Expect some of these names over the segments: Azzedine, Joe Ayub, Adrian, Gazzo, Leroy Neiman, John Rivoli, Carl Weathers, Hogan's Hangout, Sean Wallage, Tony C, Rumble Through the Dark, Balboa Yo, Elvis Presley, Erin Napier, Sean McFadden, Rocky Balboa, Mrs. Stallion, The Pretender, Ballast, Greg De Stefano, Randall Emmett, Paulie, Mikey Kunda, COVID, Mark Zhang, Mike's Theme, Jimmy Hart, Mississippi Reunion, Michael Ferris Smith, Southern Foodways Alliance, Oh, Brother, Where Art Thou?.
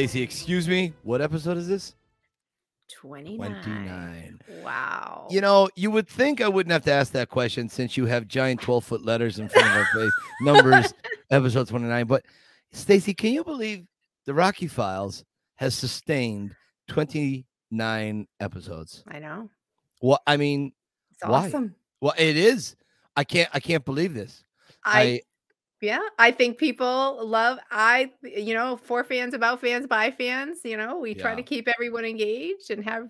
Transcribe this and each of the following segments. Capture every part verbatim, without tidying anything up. Stacey, excuse me. What episode is this? twenty-nine. twenty-nine. Wow. You know, you would think I wouldn't have to ask that question since you have giant twelve-foot letters in front of our face. Numbers, episode twenty-nine. But, Stacey, can you believe the Rocky Files has sustained twenty-nine episodes? I know. Well, I mean, it's awesome. Why? Well, it is. I can't I can't believe this. I, I yeah, I think people love I you know, for fans, about fans, by fans, you know, we yeah. try to keep everyone engaged and have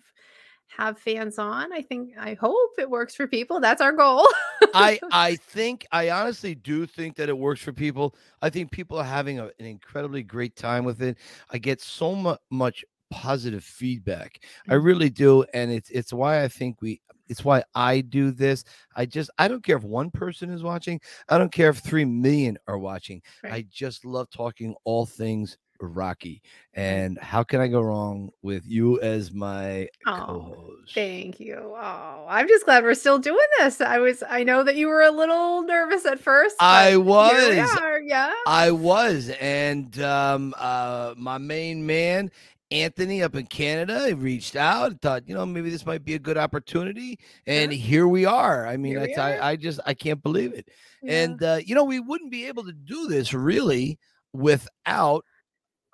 have fans on. I think I hope it works for people. That's our goal. I I think I honestly do think that it works for people. I think people are having a, an incredibly great time with it. I get so mu much positive feedback. I really do, and it's it's why I think we it's why I do this. I just I don't care if one person is watching. I don't care if three million are watching. Right. I just love talking all things Rocky. And how can I go wrong with you as my oh, co-host? Thank you. Oh, I'm just glad we're still doing this. I was I know that you were a little nervous at first. I was. Here we are. Yeah. I was. And um uh my main man Anthony up in Canada, he reached out and thought, you know, maybe this might be a good opportunity. And yeah. here we are. I mean, that's, are. I, I just, I can't believe it. Yeah. And, uh, you know, we wouldn't be able to do this really without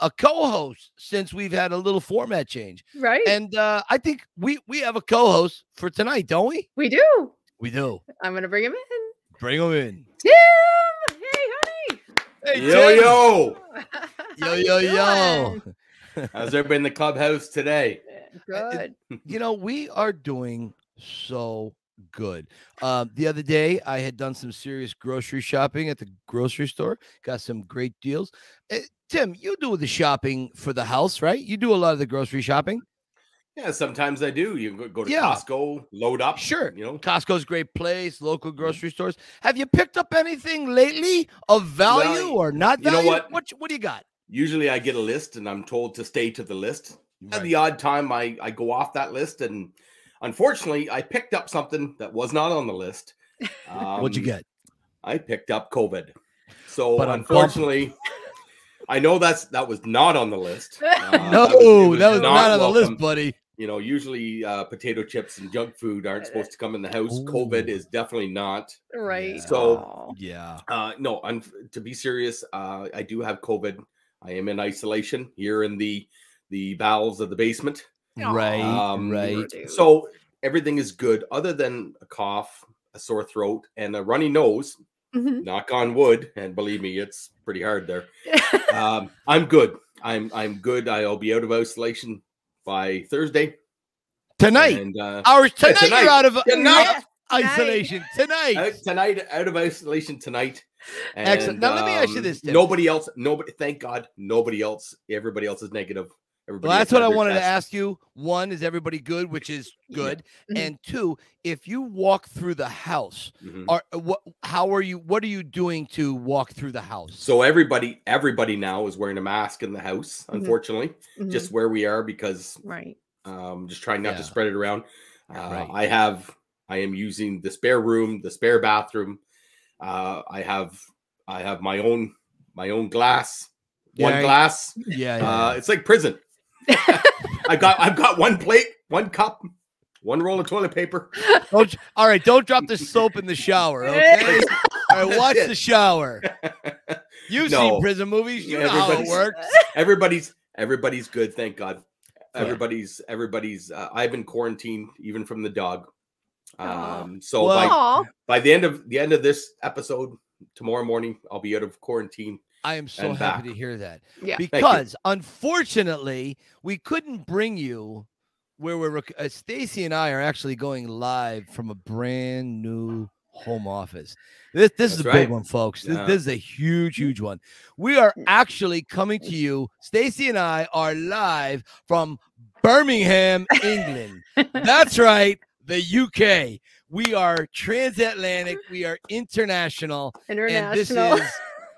a co-host since we've had a little format change. Right. And uh, I think we, we have a co-host for tonight, don't we? We do. We do. I'm going to bring him in. Bring him in. Tim! Hey, honey. Hey, yo, Tim. Yo. Yo, yo, yo. How's everybody in the clubhouse today? Good. You know, we are doing so good. Uh, the other day, I had done some serious grocery shopping at the grocery store. Got some great deals. Uh, Tim, you do the shopping for the house, right? You do a lot of the grocery shopping. Yeah, sometimes I do. You go to yeah. Costco, load up. Sure. You know, Costco's a great place, local grocery stores. Have you picked up anything lately of value well, or not value? You know what? What, what do you got? Usually I get a list and I'm told to stay to the list. Right. At the odd time, I, I go off that list. And unfortunately, I picked up something that was not on the list. Um, What'd you get? I picked up COVID. So but unfortunately, I know that's that was not on the list. Uh, no, that was, was that was not, not on welcome. the list, buddy. You know, usually uh, potato chips and junk food aren't supposed to come in the house. Ooh. COVID is definitely not. Right. So, yeah. Uh, no, I'm, to be serious, uh, I do have COVID. I am in isolation here in the the bowels of the basement. Right, um, right. So everything is good other than a cough, a sore throat, and a runny nose. Mm-hmm. Knock on wood, and believe me, it's pretty hard there. um, I'm good. I'm I'm good. I'll be out of isolation by Thursday. Tonight. And, uh, Our, tonight, yeah, tonight you're out of, tonight. Out of isolation. Tonight. Out, tonight, out of isolation tonight. And, excellent. Now, um, let me ask you this, Tim. Nobody else, nobody, thank God, nobody else, everybody else is negative. Everybody well, that's what I wanted test. to ask you. One, is everybody good, which is good. Yeah. And two, if you walk through the house, mm-hmm. are what, how are you, what are you doing to walk through the house? So everybody, everybody now is wearing a mask in the house, unfortunately, mm-hmm. just where we are because, right. um, just trying not yeah. to spread it around. Uh, right. I have, I am using the spare room, the spare bathroom. Uh, I have, I have my own, my own glass, yeah, one glass. Yeah, yeah. Uh, it's like prison. I've got, I've got one plate, one cup, one roll of toilet paper. Don't, all right. Don't drop the soap in the shower. Okay. All right. Watch the shower. You no. see prison movies. You know how it works. Everybody's, everybody's good. Thank God. Everybody's, everybody's, uh, I've been quarantined even from the dog. Um, so well, by, by the end of the end of this episode tomorrow morning, I'll be out of quarantine. I am so happy back. to hear that. Yeah, because unfortunately we couldn't bring you where we're uh, Stacey and I are actually going live from a brand new home office. This this That's is a right. big one, folks. Yeah. This, this is a huge, huge one. We are actually coming to you. Stacey and I are live from Birmingham, England. That's right. The U K. We are transatlantic. We are international. International. And this is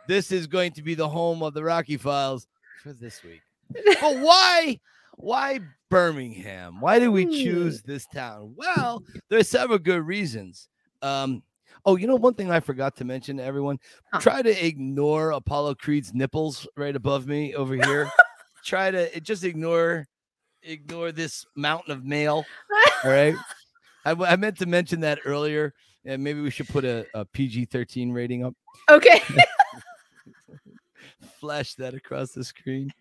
this is going to be the home of the Rocky Files for this week. But why why Birmingham? Why do we choose this town? Well, there's several good reasons. Um, oh, you know, one thing I forgot to mention to everyone. Huh. Try to ignore Apollo Creed's nipples right above me over here. try to just ignore ignore this mountain of mail. All right. I, I meant to mention that earlier, and maybe we should put a, a P G thirteen rating up. Okay. Flash that across the screen.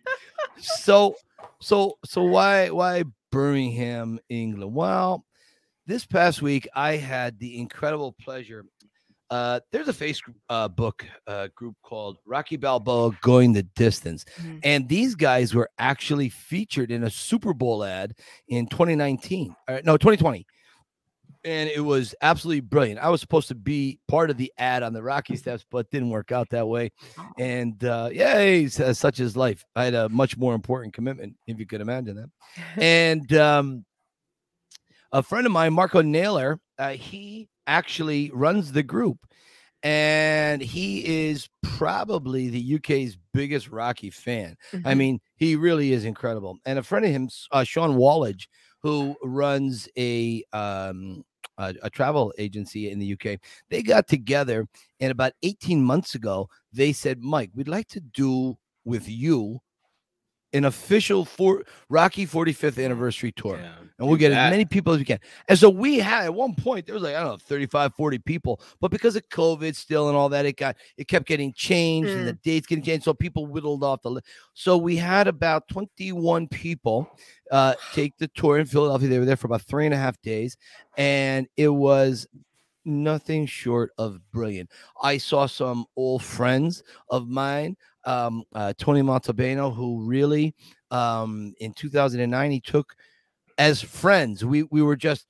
So, so, so why, why Birmingham, England? Well, this past week I had the incredible pleasure. Uh, there's a Facebook uh, book uh, group called Rocky Balboa Going the Distance. Mm-hmm. And these guys were actually featured in a Super Bowl ad in twenty nineteen. Uh, no, twenty twenty. And it was absolutely brilliant. I was supposed to be part of the ad on the Rocky Steps, but didn't work out that way. And uh, yay, such is life. I had a much more important commitment, if you could imagine that. And um, a friend of mine, Marco Naylor, uh, he actually runs the group, and he is probably the U K's biggest Rocky fan. Mm-hmm. I mean, he really is incredible. And a friend of him, uh, Sean Wallage, who runs a, um, a a travel agency in the U K, they got together, and about eighteen months ago, they said, Mike, we'd like to do with you an official for Rocky forty-fifth anniversary tour. Yeah, and we'll get that. As many people as we can. And so we had, at one point, there was like, I don't know, thirty-five, forty people, but because of COVID still and all that, it got, it kept getting changed mm. and the dates getting changed. So people whittled off the list. So we had about twenty-one people uh, take the tour in Philadelphia. They were there for about three and a half days. And it was nothing short of brilliant. I saw some old friends of mine. Um, uh, Tony Montalbano, who really um, in two thousand nine, he took as friends. We we were just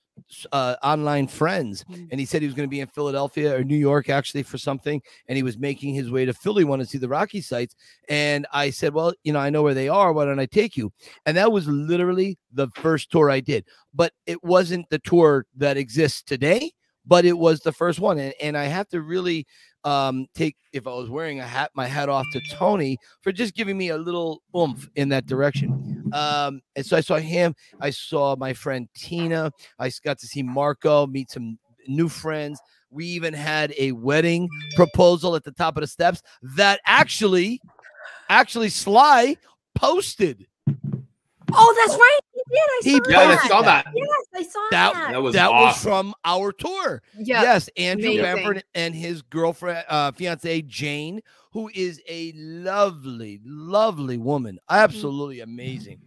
uh, online friends. And he said he was going to be in Philadelphia or New York, actually, for something. And he was making his way to Philly, wanted to see the Rocky sites. And I said, well, you know, I know where they are. Why don't I take you? And that was literally the first tour I did. But it wasn't the tour that exists today, but it was the first one. And, and I have to really um, take, if I was wearing a hat, my hat off to Tony for just giving me a little oomph in that direction. Um, and so I saw him. I saw my friend Tina. I got to see Marco, meet some new friends. We even had a wedding proposal at the top of the steps that actually, actually Sly posted. Oh, that's right. He did. I saw he, that. Yeah, I saw that. Yes, I saw that. That, that was that awesome. was from our tour. Yeah. Yes, Andrew Befford and his girlfriend, uh, fiance Jane, who is a lovely, lovely woman. Absolutely amazing.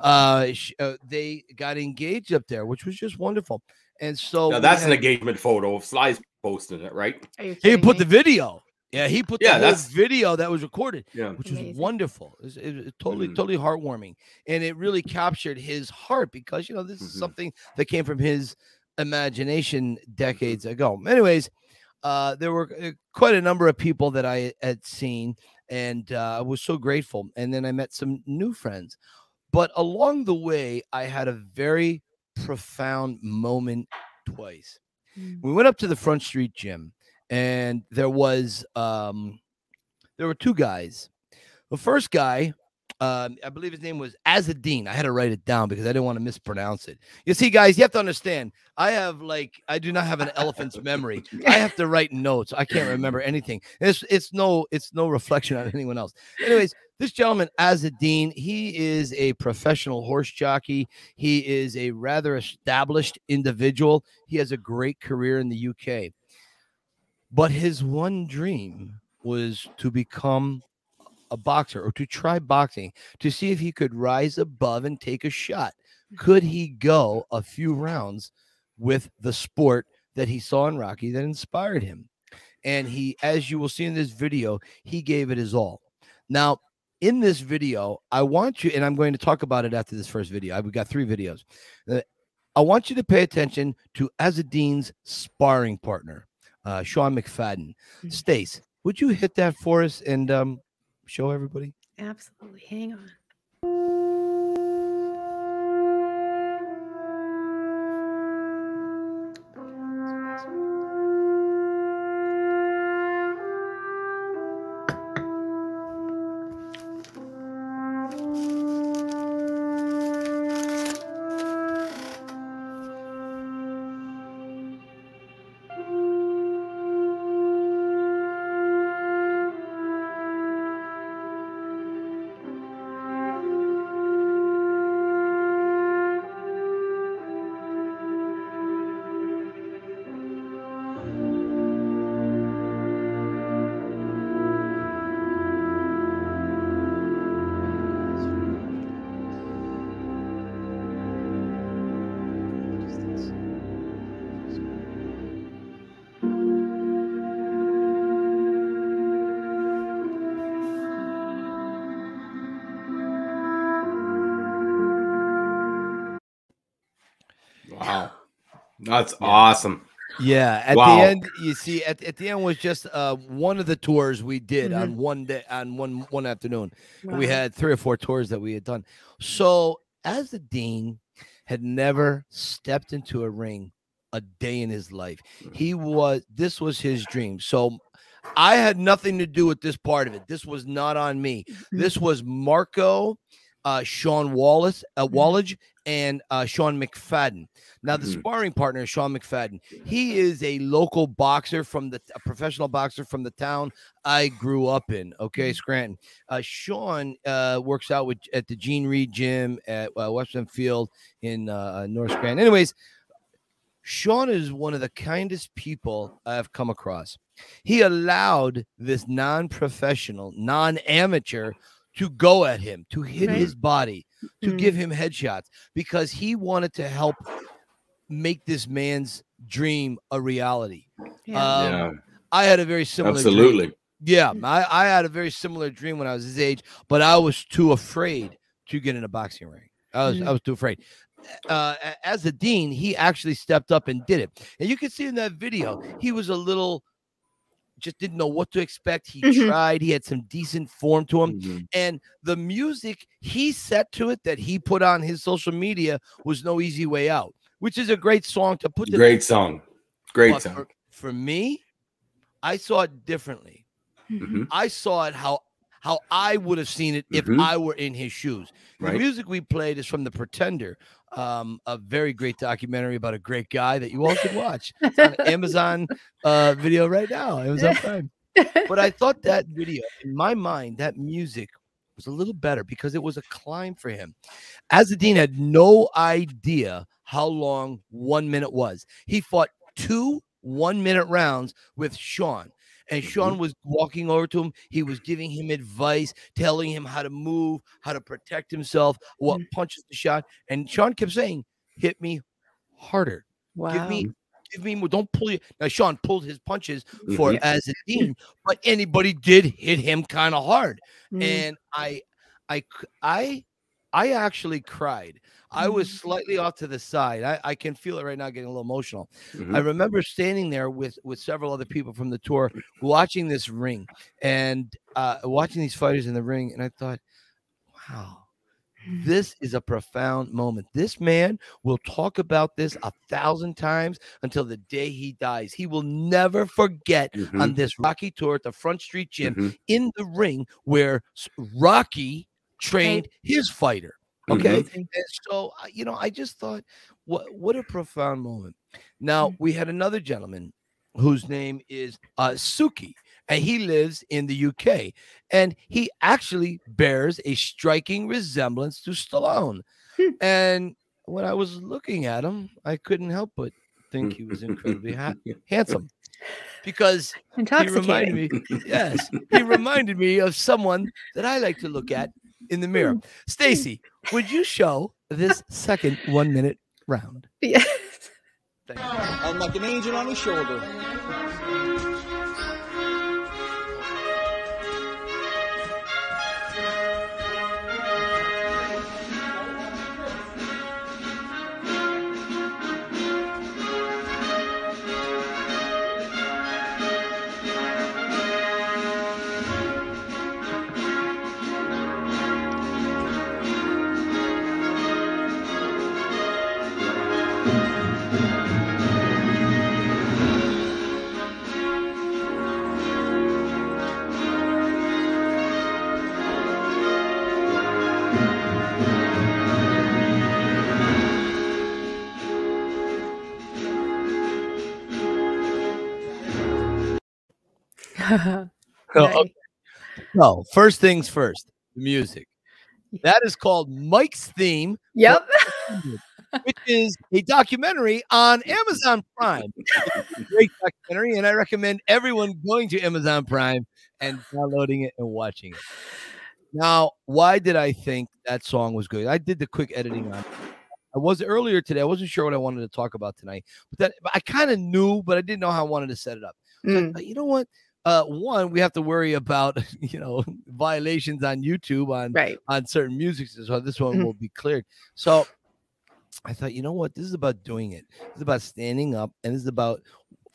Uh, she, uh, they got engaged up there, which was just wonderful. And so now that's had, an engagement photo. Sly's posting it, right? He put me? the video. Yeah, he put yeah, the that's... video that was recorded, yeah. which was wonderful. It was, it was totally, mm. totally heartwarming. And it really captured his heart because, you know, this mm-hmm. is something that came from his imagination decades ago. Anyways, uh, there were quite a number of people that I had seen, and I uh, was so grateful. And then I met some new friends. But along the way, I had a very profound moment twice. Mm. We went up to the Front Street Gym. And there was, um, there were two guys. The first guy, um, I believe his name was Azzedine. I had to write it down because I didn't want to mispronounce it. You see, guys, you have to understand. I have like, I do not have an elephant's memory. I have to write notes. I can't remember anything. It's it's no it's no reflection on anyone else. Anyways, this gentleman Azzedine, he is a professional horse jockey. He is a rather established individual. He has a great career in the U K. But his one dream was to become a boxer or to try boxing to see if he could rise above and take a shot. Could he go a few rounds with the sport that he saw in Rocky that inspired him? And he, as you will see in this video, he gave it his all. Now, in this video, I want you, and I'm going to talk about it after this first video. I've got three videos. I want you to pay attention to Azzedine's sparring partner. Uh, Sean McFadden. Mm-hmm. Stace, would you hit that for us and um, show everybody? Absolutely. Hang on. Wow. That's yeah. awesome. Yeah. At wow. the end, you see, at, at the end was just uh, one of the tours we did mm-hmm. on one day, on one, one afternoon. Wow. We had three or four tours that we had done. So Azzedine had never stepped into a ring a day in his life. He was, this was his dream. So I had nothing to do with this part of it. This was not on me. This was Marco, uh, Sean Wallace, uh, Wallage, and uh, Sean McFadden. Now, the mm-hmm. sparring partner, Sean McFadden, he is a local boxer from the a professional boxer from the town I grew up in. Okay, Scranton. Uh, Sean uh, works out with at the Gene Reed Gym at uh, Weston Field in uh, North Scranton. Anyways, Sean is one of the kindest people I've come across. He allowed this non-professional, non-amateur to go at him, to hit right. his body, to mm-hmm. give him headshots, because he wanted to help make this man's dream a reality. Yeah. Um, yeah. I had a very similar Absolutely. Dream. Yeah, I, I had a very similar dream when I was his age, but I was too afraid to get in a boxing ring. I was, mm-hmm. I was too afraid. Uh, as a dean, he actually stepped up and did it. And you can see in that video, he was a little... just didn't know what to expect. He mm-hmm. tried. He had some decent form to him. Mm-hmm. And the music he set to it that he put on his social media was No Easy Way Out, which is a great song to put. Great song. Great but song. For, for me, I saw it differently. Mm-hmm. I saw it how how I would have seen it if mm-hmm. I were in his shoes. Right. The music we played is from The Pretender, um, a very great documentary about a great guy that you all should watch. It's on Amazon uh, video right now. It was on Prime. But I thought that video, in my mind, that music was a little better because it was a climb for him. Azzedine had no idea how long one minute was. He fought two one-minute rounds with Sean. And Sean was walking over to him. He was giving him advice, telling him how to move, how to protect himself, what punches to shot. And Sean kept saying, hit me harder. Wow. Give me, give me more. Don't pull you. Now, Sean pulled his punches for yeah. Azzedine, but anybody did hit him kind of hard. Mm. And I, I, I, I actually cried. I was slightly off to the side. I, I can feel it right now, getting a little emotional. Mm-hmm. I remember standing there with, with several other people from the tour watching this ring and uh, watching these fighters in the ring. And I thought, wow, this is a profound moment. This man will talk about this a thousand times until the day he dies. He will never forget mm-hmm. on this Rocky tour at the Front Street Gym mm-hmm. in the ring where Rocky trained his fighter. Okay, mm-hmm. and so you know, I just thought, what what a profound moment. Now we had another gentleman whose name is uh, Suki, and he lives in the U K, and he actually bears a striking resemblance to Stallone. And when I was looking at him, I couldn't help but think he was incredibly ha handsome. Because he reminded me, yes, he reminded me of someone that I like to look at in the mirror. Stacy, would you show this second one minute round? Yes. Thank you. I'm like an angel on his shoulder. So, okay. So first things first, the music. That is called Mike's Theme. Yep. Which is a documentary on Amazon Prime. It's a great documentary, and I recommend everyone going to Amazon Prime and downloading it and watching it. Now, why did I think that song was good? I did the quick editing on it. I was earlier today. I wasn't sure what I wanted to talk about tonight, but that I kind of knew, but I didn't know how I wanted to set it up. So mm. I thought, you know what? Uh, one, we have to worry about, you know, violations on YouTube on, right. on certain music. So this one mm-hmm. will be cleared. So I thought, you know what? This is about doing it. It's about standing up, and it's about,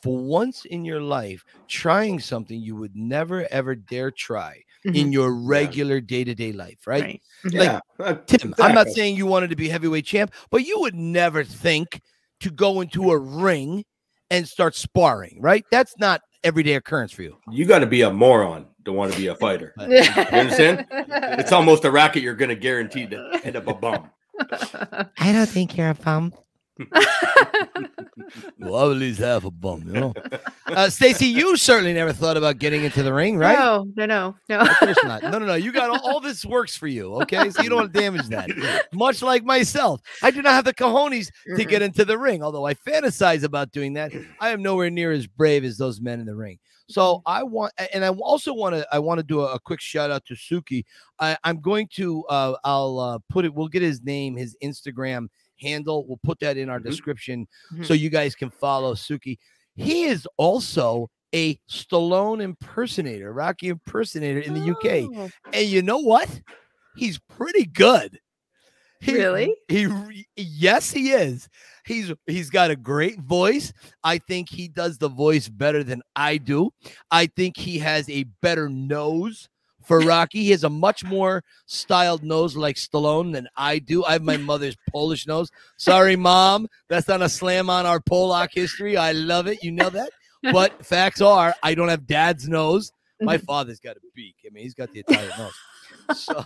for once in your life, trying something you would never, ever dare try mm-hmm. in your regular day-to-day -day life, right? right. Like, yeah. Tim, exactly. I'm not saying you wanted to be heavyweight champ, but you would never think to go into a ring and start sparring, right? That's not everyday occurrence for you. You got to be a moron to want to be a fighter. You understand? It's almost a racket you're going to guarantee to end up a bum. I don't think you're a bum. Well, I would at least half a bum, you know. Uh, Stacey, you certainly never thought about getting into the ring, right? No, no, no, no. Of course not. No, no, no. You got all, all this works for you, okay? So you don't want to damage that. Much like myself, I do not have the cojones to get into the ring. Although I fantasize about doing that, I am nowhere near as brave as those men in the ring. So I want, and I also want to, I want to do a, a quick shout out to Suki. I, I'm going to, uh, I'll uh, put it, we'll get his name, his Instagram handle. We'll put that in our mm-hmm. description mm-hmm. so you guys can follow Suki. He is also a Stallone impersonator, Rocky impersonator in the oh. U K. And you know what? He's pretty good. He, really? He, he yes, he is. He's he's got a great voice. I think he does the voice better than I do. I think he has a better nose for Rocky. He has a much more styled nose like Stallone than I do. I have my mother's Polish nose. Sorry, Mom. That's not a slam on our Polak history. I love it. You know that. But facts are, I don't have Dad's nose. My father's got a beak. I mean, he's got the Italian nose. So,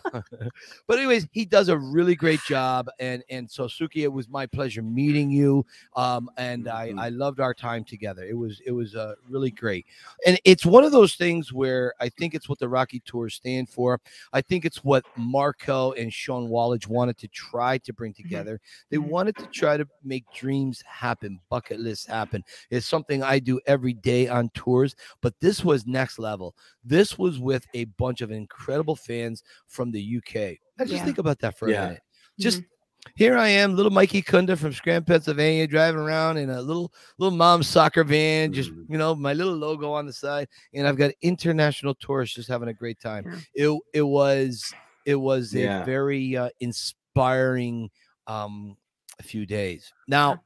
but anyways, he does a really great job, and and so Suki, it was my pleasure meeting you, um, and I I loved our time together. It was it was uh, really great, and it's one of those things where I think it's what the Rocky tours stand for. I think it's what Marco and Sean Wallage wanted to try to bring together. They wanted to try to make dreams happen, bucket lists happen. It's something I do every day on tours, but this was next level. This was with a bunch of incredible fans from the U K. I just yeah. think about that for yeah. a minute. Just mm-hmm. here I am, little Mikey Kunda from Scranton, Pennsylvania, driving around in a little little mom's soccer van, just you know, my little logo on the side, and I've got international tourists just having a great time. Yeah. It it was it was yeah. a very uh, inspiring um a few days. Now,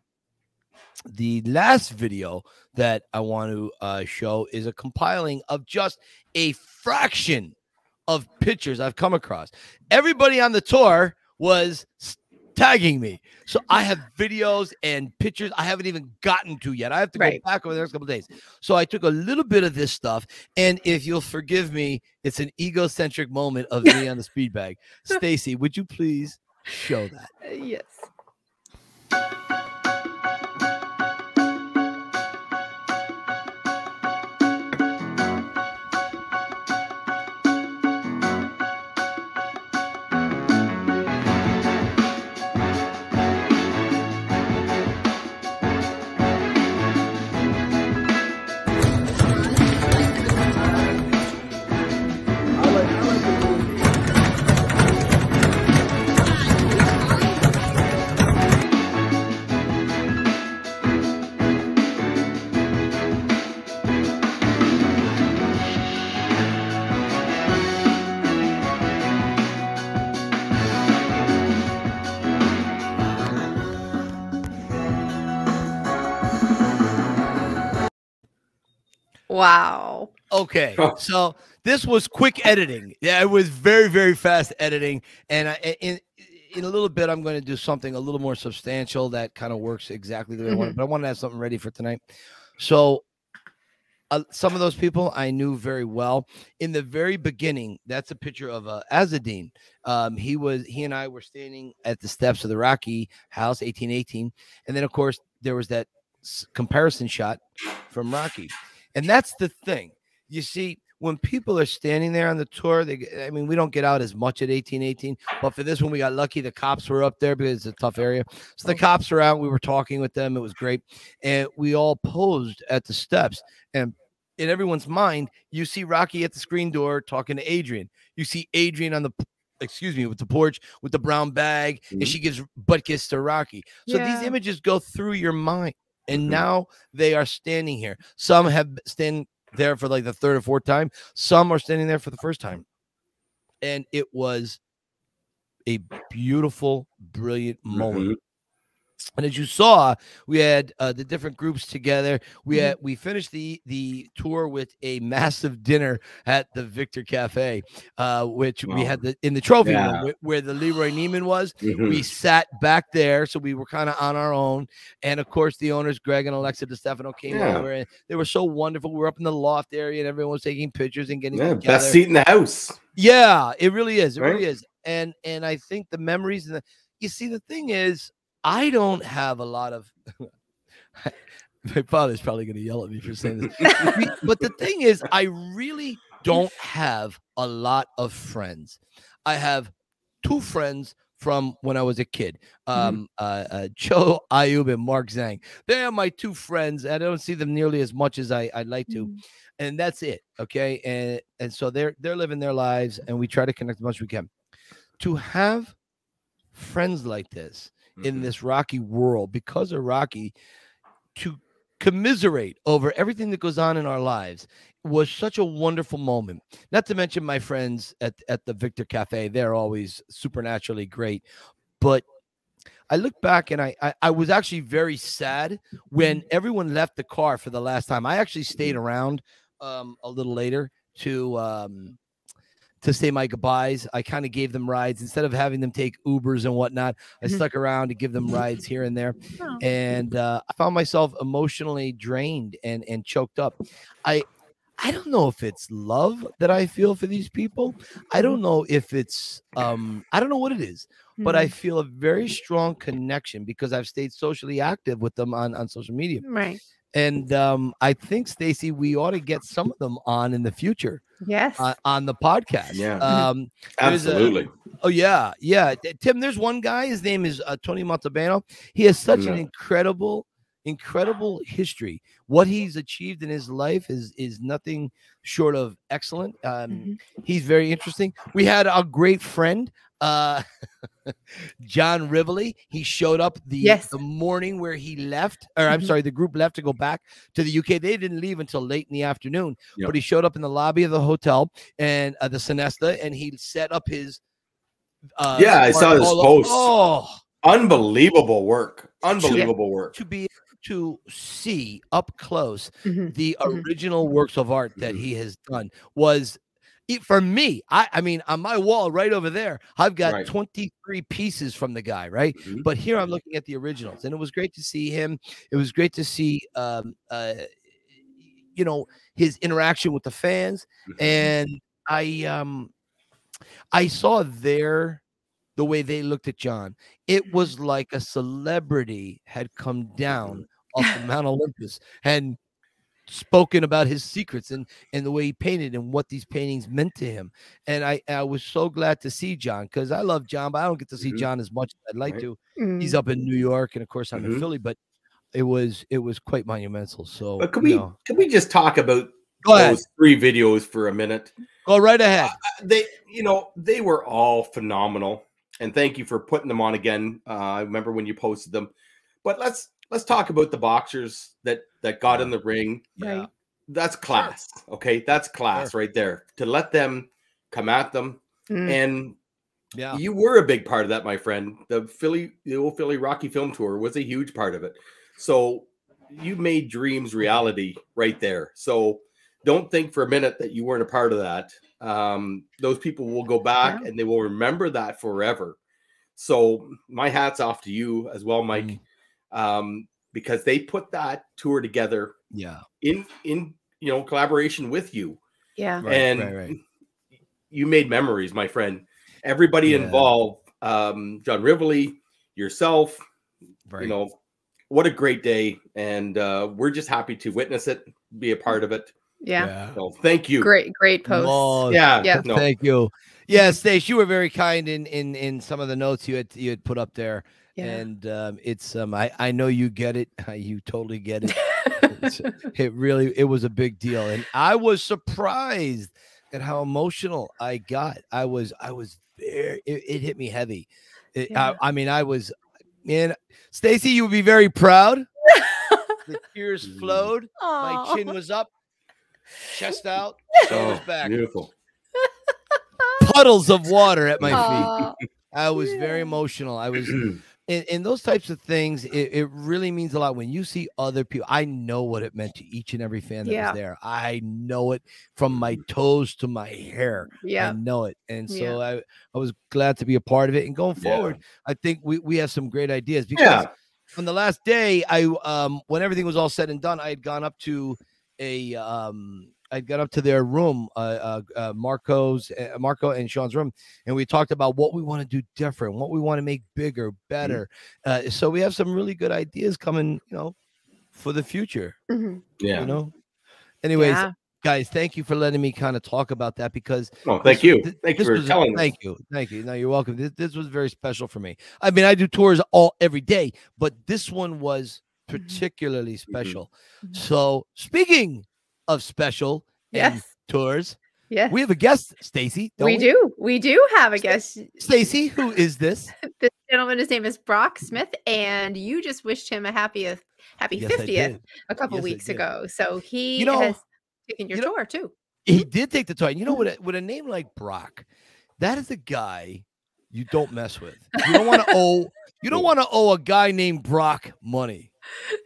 the last video that I want to uh, show is a compiling of just a fraction of pictures I've come across. Everybody on the tour was tagging me, so I have videos and pictures I haven't even gotten to yet. I have to right. go back over the next couple of days. So I took a little bit of this stuff, and if you'll forgive me, it's an egocentric moment of me on the speed bag. Stacy, would you please show that? Uh, yes. Wow. Okay. So this was quick editing. Yeah, it was very, very fast editing. And I, in, in a little bit, I'm going to do something a little more substantial that kind of works exactly the way mm-hmm. I want it. But I want to have something ready for tonight. So uh, some of those people I knew very well. In the very beginning, that's a picture of uh, Azzedine. Um, he was, he and I were standing at the steps of the Rocky house, eighteen eighteen. And then, of course, there was that comparison shot from Rocky. And that's the thing. You see, when people are standing there on the tour, they, I mean, we don't get out as much at eighteen eighteen. But for this one, we got lucky. The cops were up there because it's a tough area. So the cops were out. We were talking with them. It was great. And we all posed at the steps. And in everyone's mind, you see Rocky at the screen door talking to Adrian. You see Adrian on the, excuse me, with the porch, with the brown bag. Mm-hmm. And she gives butt kiss to Rocky. So yeah. these images go through your mind. And now they are standing here. Some have stand there for like the third or fourth time. Some are standing there for the first time. And it was a beautiful, brilliant moment. Mm-hmm. And as you saw, we had uh, the different groups together. We had, we finished the the tour with a massive dinner at the Victor Cafe, uh, which wow. we had the, in the trophy yeah. room where the Leroy Neiman was. Mm-hmm. We sat back there, so we were kind of on our own. And of course, the owners Greg and Alexa De Stefano came yeah. over, and they were so wonderful. We were up in the loft area, and everyone was taking pictures and getting yeah, best seat in the house. Yeah, it really is. It right? really is. And and I think the memories and the, you see, the thing is, I don't have a lot of – my father's probably going to yell at me for saying this. But the thing is, I really don't have a lot of friends. I have two friends from when I was a kid, um, uh, uh, Joe Ayub and Mark Zhang. They are my two friends. I don't see them nearly as much as I, I'd like to. And that's it, okay? And and so they're, they're living their lives, and we try to connect as much as we can. To have friends like this in this Rocky world, because of Rocky, to commiserate over everything that goes on in our lives was such a wonderful moment. Not to mention my friends at, at the Victor Cafe. They're always supernaturally great. But I look back, and I, I, I was actually very sad when everyone left the car for the last time. I actually stayed around um, a little later to... Um, to say my goodbyes. I kind of gave them rides. Instead of having them take Ubers and whatnot, I mm-hmm. stuck around to give them rides here and there. Oh. And uh, I found myself emotionally drained and, and choked up. I, I don't know if it's love that I feel for these people. I don't know if it's, um, I don't know what it is, mm-hmm. but I feel a very strong connection because I've stayed socially active with them on, on social media. Right. And um, I think, Stacy, we ought to get some of them on in the future. Yes. Uh, on the podcast. Yeah. Um, Absolutely. A, oh, yeah. Yeah. Tim, there's one guy. His name is uh, Tony Montalbano. He has such yeah. an incredible, incredible history. What he's achieved in his life is, is nothing short of excellent. Um, mm-hmm. He's very interesting. We had a great friend. Uh, John Rivoli, he showed up the, yes. the morning where he left, or I'm mm-hmm. sorry, the group left to go back to the U K. They didn't leave until late in the afternoon, yep. but he showed up in the lobby of the hotel and uh, the Sinesta, and he set up his. Uh, yeah, I saw his post. Oh, unbelievable work! Unbelievable to, work to be to see up close mm-hmm. the mm-hmm. original works of art that mm-hmm. he has done was. For me, I, I mean, on my wall right over there, I've got right. twenty-three pieces from the guy, right? Mm-hmm. But here I'm looking at the originals, and it was great to see him. It was great to see, um, uh, you know, his interaction with the fans, mm-hmm. and I, um, I saw their the way they looked at John. It was like a celebrity had come down off the Mount Olympus and spoken about his secrets and and the way he painted and what these paintings meant to him. And I I was so glad to see John, because I love John, but I don't get to see mm-hmm. John as much as I'd like right. to. Mm-hmm. He's up in New York, and of course I'm mm-hmm. in Philly, but it was it was quite monumental. So but can we know. can we just talk about those three videos for a minute? Go right ahead. Uh, they you know they were all phenomenal, and thank you for putting them on again. Uh, I remember when you posted them, but let's. Let's talk about the boxers that that got in the ring. Yeah, that's class. Okay, that's class sure. right there. To let them come at them, mm. and yeah, you were a big part of that, my friend. The Philly, the old Philly Rocky Film Tour was a huge part of it. So you made dreams reality right there. So don't think for a minute that you weren't a part of that. Um, those people will go back yeah. and they will remember that forever. So my hat's off to you as well, Mike. Mm. Um, because they put that tour together, yeah, in in you know collaboration with you, yeah, right, and right, right. you made memories, my friend. Everybody yeah. involved, um, John Rivoli, yourself, right. you know, what a great day, and uh, we're just happy to witness it, be a part of it. Yeah. yeah. So thank you. Great, great post. Oh, yeah. yeah. No. Thank you. Yeah, Stace, you were very kind in in in some of the notes you had you had put up there. Yeah. And um, it's um, I I know you get it. You totally get it. It's, it really it was a big deal, and I was surprised at how emotional I got. I was I was very it, it hit me heavy. It, yeah. I, I mean I was man, Stacy, you would be very proud. The tears flowed. Aww. My chin was up. Chest out, shoulders oh, back. Beautiful. Puddles of water at my Aww. Feet. I was yeah. very emotional. I was and, and those types of things, it, it really means a lot when you see other people. I know what it meant to each and every fan that yeah. was there. I know it from my toes to my hair. Yeah, I know it. And so yeah. I, I was glad to be a part of it. And going forward, yeah. I think we, we have some great ideas. Because yeah. on the last day, I um, when everything was all said and done, I had gone up to a um, I got up to their room, uh, uh, uh, Marco's, uh, Marco and Sean's room, and we talked about what we want to do different, what we want to make bigger, better. Mm-hmm. uh, so we have some really good ideas coming, you know, for the future. Mm-hmm. Yeah. You know. Anyways, yeah. guys, thank you for letting me kind of talk about that because. Oh, thank this, you. Th thank this you for was, telling Thank us. you. Thank you. No, you're welcome. This, this was very special for me. I mean, I do tours all every day, but this one was particularly mm-hmm. special. Mm-hmm. So speaking of special yes. and tours. Yes. We have a guest, Stacy. We, we do. We do have a guest. Stacy, who is this? This gentleman, his name is Brock Smith, and you just wished him a happy, happy yes, fiftieth a couple yes, weeks ago. So he you know, has taken your you know, tour too. He did take the tour. You know, with a, with a name like Brock, that is a guy you don't mess with. You don't want to owe you don't want to owe a guy named Brock money.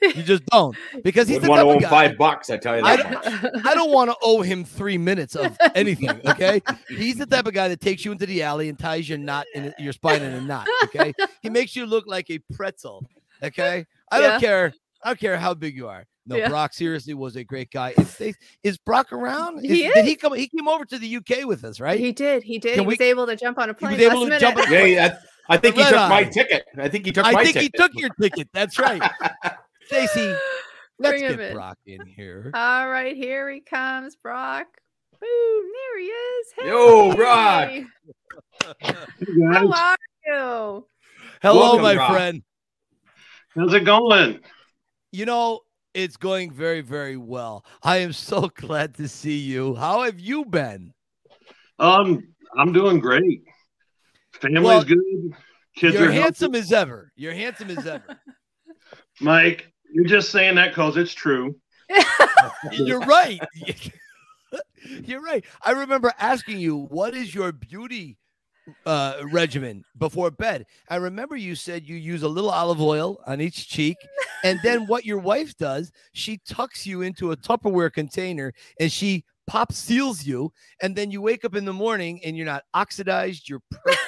You just don't, because he's the type of guy. Five bucks, I tell you that I much. I don't want to owe him three minutes of anything. Okay, he's the type of guy that takes you into the alley and ties your knot in your spine in a knot. Okay, he makes you look like a pretzel. Okay, I yeah. don't care. I don't care how big you are. No, yeah. Brock seriously was a great guy. Is, is Brock around? Is, he is. Did he come? He came over to the U K with us, right? He did. He did. Can he we, was able to jump on a plane. He was able to jump on a plane. Yeah, yeah. I think he took my ticket. I think he took my ticket. I think he took your ticket. That's right. Stacy, let's get Brock in here. All right, here he comes, Brock. Boom, there he is. Hey. Yo, Brock. How are you? Hello, my friend. How's it going? You know, it's going very, very well. I am so glad to see you. How have you been? Um, I'm doing great. Family's well, good. Kids you're are handsome healthy. as ever. You're handsome as ever. Mike, you're just saying that because it's true. You're right. You're right. I remember asking you, what is your beauty uh, regimen before bed? I remember you said you use a little olive oil on each cheek. And then what your wife does, she tucks you into a Tupperware container and she pop seals you. And then you wake up in the morning and you're not oxidized. You're perfect.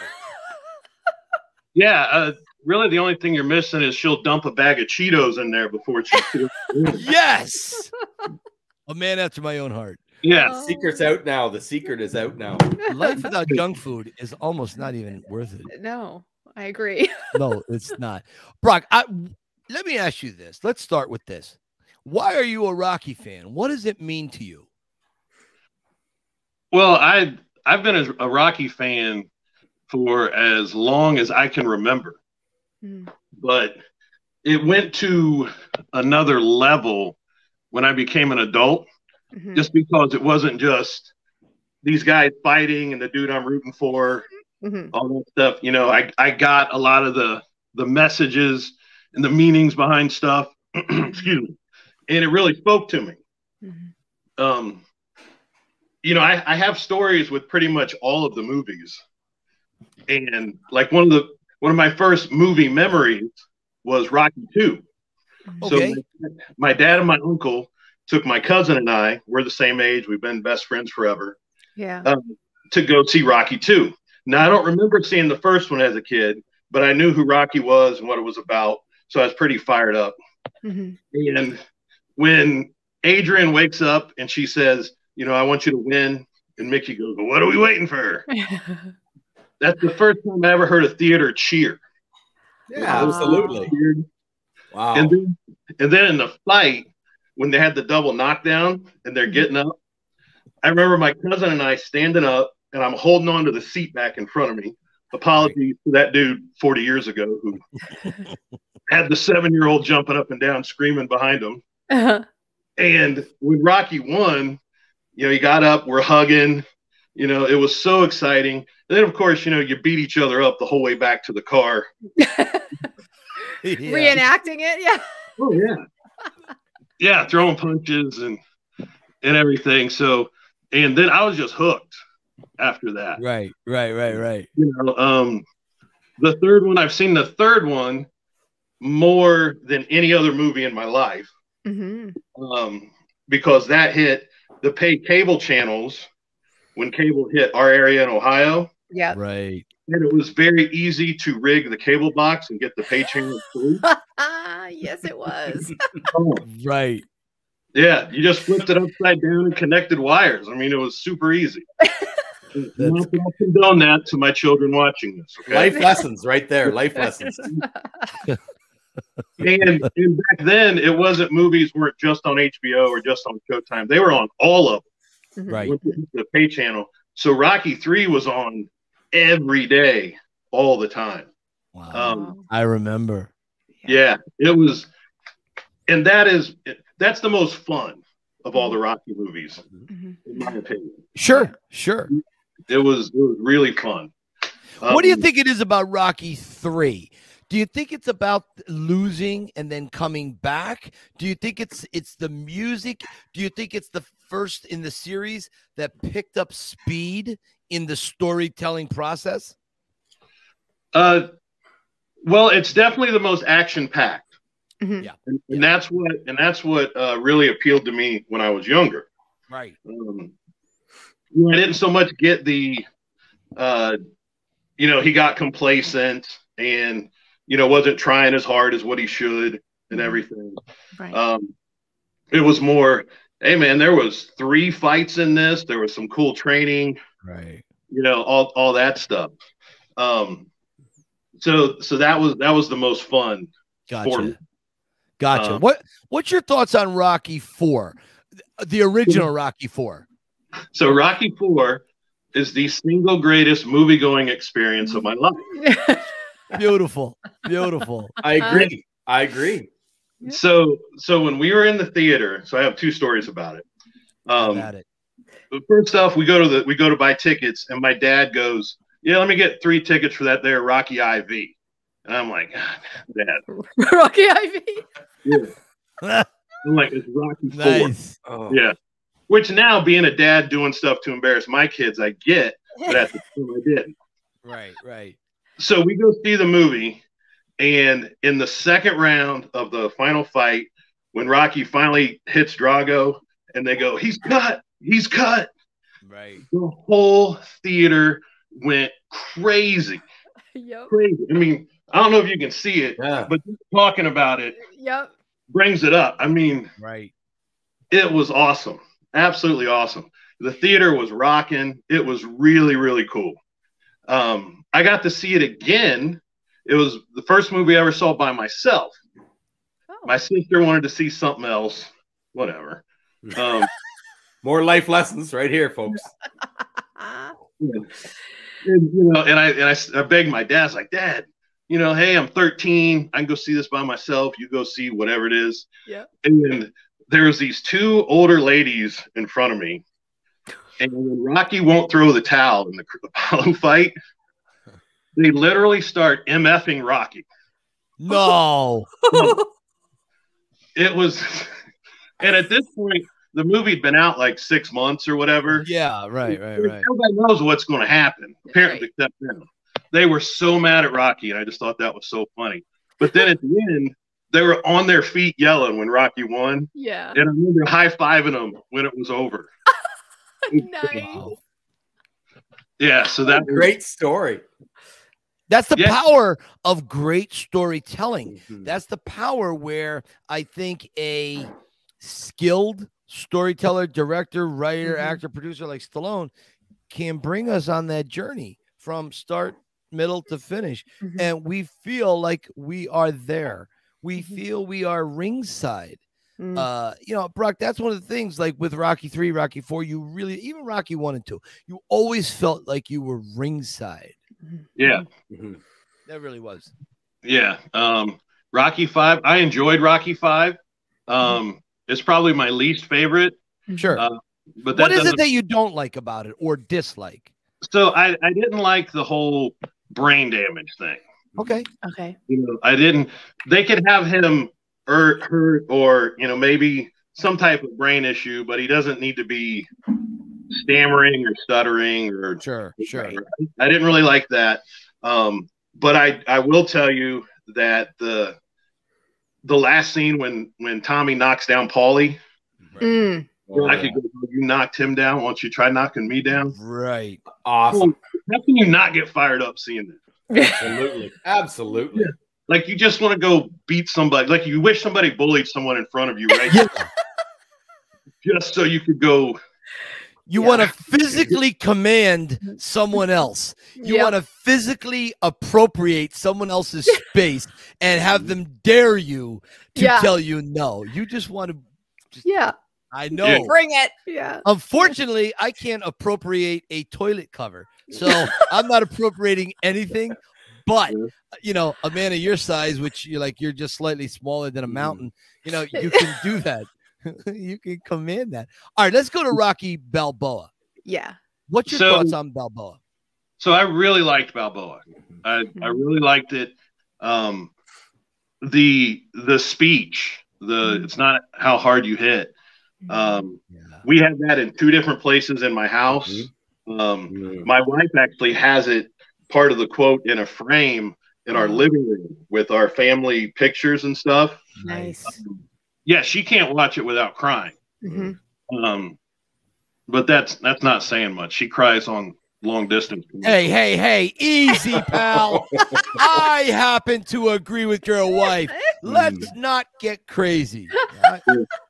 Yeah. Uh Really, the only thing you're missing is she'll dump a bag of Cheetos in there before she. Yes, a man after my own heart. Yeah, oh. Secret's out now. The secret is out now. Life without junk food is almost not even worth it. No, I agree. No, it's not. Brock, I, let me ask you this. Let's start with this. Why are you a Rocky fan? What does it mean to you? Well, I I've been a Rocky fan for as long as I can remember. But it went to another level when I became an adult, mm-hmm. just because it wasn't just these guys fighting and the dude I'm rooting for, mm-hmm. all that stuff. You know, I, I got a lot of the, the messages and the meanings behind stuff, excuse me, and it really spoke to me. Mm-hmm. Um, you know, I, I have stories with pretty much all of the movies. And like one of the, One of my first movie memories was Rocky two. Okay. So my, my dad and my uncle took my cousin and I, we're the same age, we've been best friends forever, yeah. um, to go see Rocky two. Now, I don't remember seeing the first one as a kid, but I knew who Rocky was and what it was about, so I was pretty fired up. Mm-hmm. And when Adrian wakes up and she says, you know, I want you to win, and Mickey goes, well, what are we waiting for? That's the first time I ever heard a theater cheer. Yeah, wow. Absolutely. Wow. And then, and then in the fight, when they had the double knockdown and they're getting up, I remember my cousin and I standing up, and I'm holding on to the seat back in front of me. Apologies to that dude forty years ago who had the seven-year-old jumping up and down, screaming behind him. Uh-huh. And when Rocky won, you know, he got up, we're hugging. You know, it was so exciting. And then, of course, you know, you beat each other up the whole way back to the car. Yeah. Reenacting it, yeah. Oh, yeah. Yeah, throwing punches and and everything. So, and then I was just hooked after that. Right, right, right, right. You know, um, The third one, I've seen the third one more than any other movie in my life, mm-hmm. um, because that hit the paid cable channels when cable hit our area in Ohio. Yeah. Right. And it was very easy to rig the cable box and get the pay channel through. Yes, it was. Oh, right. Yeah. You just flipped it upside down and connected wires. I mean, it was super easy. I'm not going to condone that to my children watching this. Okay? Life lessons right there. Life lessons. and, and back then, it wasn't movies weren't just on H B O or just on Showtime. They were on all of them. Right. The pay channel. So Rocky three was on every day, all the time. Wow. Um, I remember. Yeah, it was. And that is that's the most fun of all the Rocky movies, mm-hmm. in my opinion. Sure, sure. It was, it was really fun. Um, what do you think it is about Rocky three? Do you think it's about losing and then coming back? Do you think it's it's the music? Do you think it's the first in the series that picked up speed in the storytelling process? Uh, well, it's definitely the most action-packed. Mm-hmm. Yeah, and, and yeah. that's what and that's what uh, really appealed to me when I was younger. Right. Um, I didn't so much get the, uh, you know, he got complacent and you know wasn't trying as hard as what he should and everything. Right. Um, it was more, hey man, there was three fights in this. There was some cool training. Right. You know, all all that stuff. Um, so so that was that was the most fun. Gotcha. For me. Gotcha. Um, what what's your thoughts on Rocky four, the original Rocky four? So Rocky four is the single greatest movie going experience of my life. Beautiful, beautiful. I agree. I agree. So so when we were in the theater, so I have two stories about it. Um, about it. First off, we go to the we go to buy tickets, and my dad goes, "Yeah, let me get three tickets for that there Rocky four." And I'm like, "Dad, Rocky four." Yeah. I'm like, "It's Rocky four." Nice. Oh. Yeah. Which now, being a dad doing stuff to embarrass my kids, I get, but at the time I didn't. Right, right. So we go see the movie, and in the second round of the final fight, when Rocky finally hits Drago, and they go, "He's cut. He's cut." Right. The whole theater went crazy. Yep. Crazy. I mean, I don't know if you can see it, yeah. but talking about it yep. brings it up. I mean, right. It was awesome. Absolutely awesome. The theater was rocking. It was really, really cool. Um, I got to see it again. It was the first movie I ever saw by myself. Oh. My sister wanted to see something else. Whatever. Um, more life lessons right here, folks. Yeah. And, you know, and I and I, I begged my dad, I was like, "Dad, you know, hey, I'm thirteen. I can go see this by myself. You go see whatever it is." Yeah. And then there was these two older ladies in front of me, and when Rocky won't throw the towel in the Apollo fight, they literally start MFing Rocky. No. It was, and at this point, the movie had been out like six months or whatever. Yeah, right, right, right. Nobody knows what's going to happen, apparently, except them. They were so mad at Rocky, and I just thought that was so funny. But then at the end, they were on their feet yelling when Rocky won. Yeah. And I remember high-fiving them when it was over. Nice. Wow. Yeah, so that's a great story. That's the yeah. power of great storytelling. Mm-hmm. That's the power where I think a skilled storyteller, director, writer, mm-hmm. actor, producer like Stallone can bring us on that journey from start, middle to finish. Mm-hmm. And we feel like we are there. We feel we are ringside. Mm. Uh, you know, Brock, that's one of the things like with Rocky three, Rocky four, you really, even Rocky one and two, you always felt like you were ringside. Yeah. Mm-hmm. That really was. Yeah. Um, Rocky five, I enjoyed Rocky five. Um, mm-hmm. It's probably my least favorite. Sure. Uh, but that what is it that you don't like about it or dislike? So I, I didn't like the whole brain damage thing. Okay. Okay. You know, I didn't. They could have him hurt, hurt, or you know, maybe some type of brain issue, but he doesn't need to be stammering or stuttering or. Sure. Whatever. Sure. I didn't really like that. Um, But I, I will tell you that the the last scene when when Tommy knocks down Paulie, right. mm. well, I could go, you knocked him down. Won't you try knocking me down? Right. Awesome. So, how can you not get fired up seeing that? Absolutely. Absolutely. Yeah. Like you just want to go beat somebody. Like you wish somebody bullied someone in front of you, right? Just so you could go. You yeah. want to physically command someone else. You yep. want to physically appropriate someone else's space and have them dare you to yeah. tell you no. You just want to. Just, yeah. I know. Yeah. Bring it. Yeah. Unfortunately, I can't appropriate a toilet cover. So I'm not appropriating anything. But, you know, a man of your size, which you're like, you're just slightly smaller than a mountain, you know, you can do that. You can command that. All right, let's go to Rocky Balboa. Yeah. What's your so, thoughts on Balboa? So I really liked Balboa. I, I really liked it. Um, the the speech, the it's not how hard you hit. Um, yeah. We had that in two different places in my house. Um, yeah. My wife actually has it. Part of the quote in a frame in our living room with our family pictures and stuff. Nice. Um, yeah, she can't watch it without crying. Mm-hmm. um, but that's that's not saying much. She cries on long distance. Hey, hey, hey, easy, pal. I happen to agree with your wife. Let's not get crazy. I,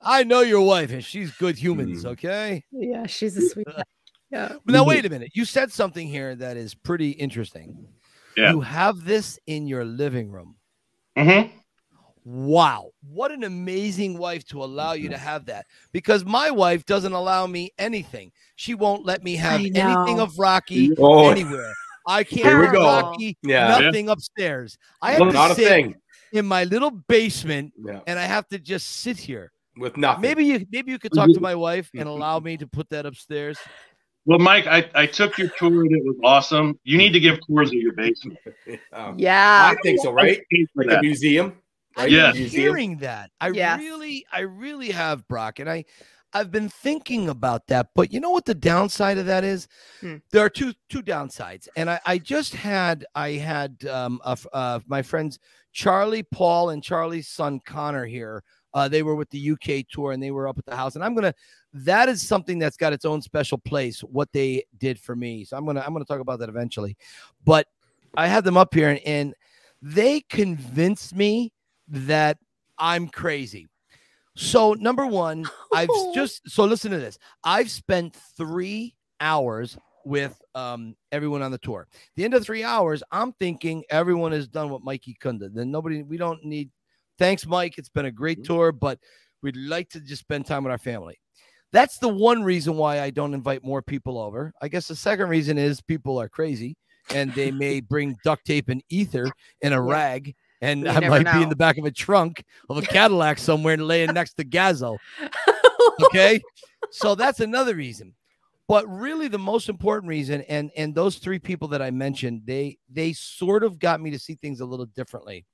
I know your wife, and she's good humans. Okay. Yeah, she's a sweetheart. Yeah. Now wait a minute. You said something here that is pretty interesting. Yeah. You have this in your living room. Mm-hmm. Wow. What an amazing wife to allow mm-hmm. you to have that. Because my wife doesn't allow me anything. She won't let me have anything of Rocky oh. anywhere. I can't here we go. Rocky yeah. nothing yeah. upstairs. I have well, to not sit a thing. in my little basement yeah. and I have to just sit here with nothing. Maybe you maybe you could talk to my wife and allow me to put that upstairs. Well, Mike, I, I took your tour and it was awesome. You need to give tours of your basement. Um, yeah. I think so, right? Like a museum. Right? Yeah. Hearing that. I yeah. really, I really have, Brock. And I, I've been thinking about that. But you know what the downside of that is? Hmm. There are two two downsides. And I, I just had, I had um, uh, uh, my friends Charlie, Paul, and Charlie's son Connor here. Uh, they were with the U K tour and they were up at the house. And I'm going to, that is something that's got its own special place, what they did for me. So I'm going to, I'm going to talk about that eventually, but I had them up here and, and they convinced me that I'm crazy. So number one, I've just, so listen to this. I've spent three hours with um, everyone on the tour. At the end of three hours, I'm thinking everyone has done what Mikey Kunda. Then nobody, we don't need, thanks, Mike. It's been a great tour, but we'd like to just spend time with our family. That's the one reason why I don't invite more people over. I guess the second reason is people are crazy, and they may bring duct tape and ether and a rag, and we I might know. be in the back of a trunk of a Cadillac somewhere and laying next to Gazzo. Okay? So that's another reason. But really the most important reason, and, and those three people that I mentioned, they, they sort of got me to see things a little differently.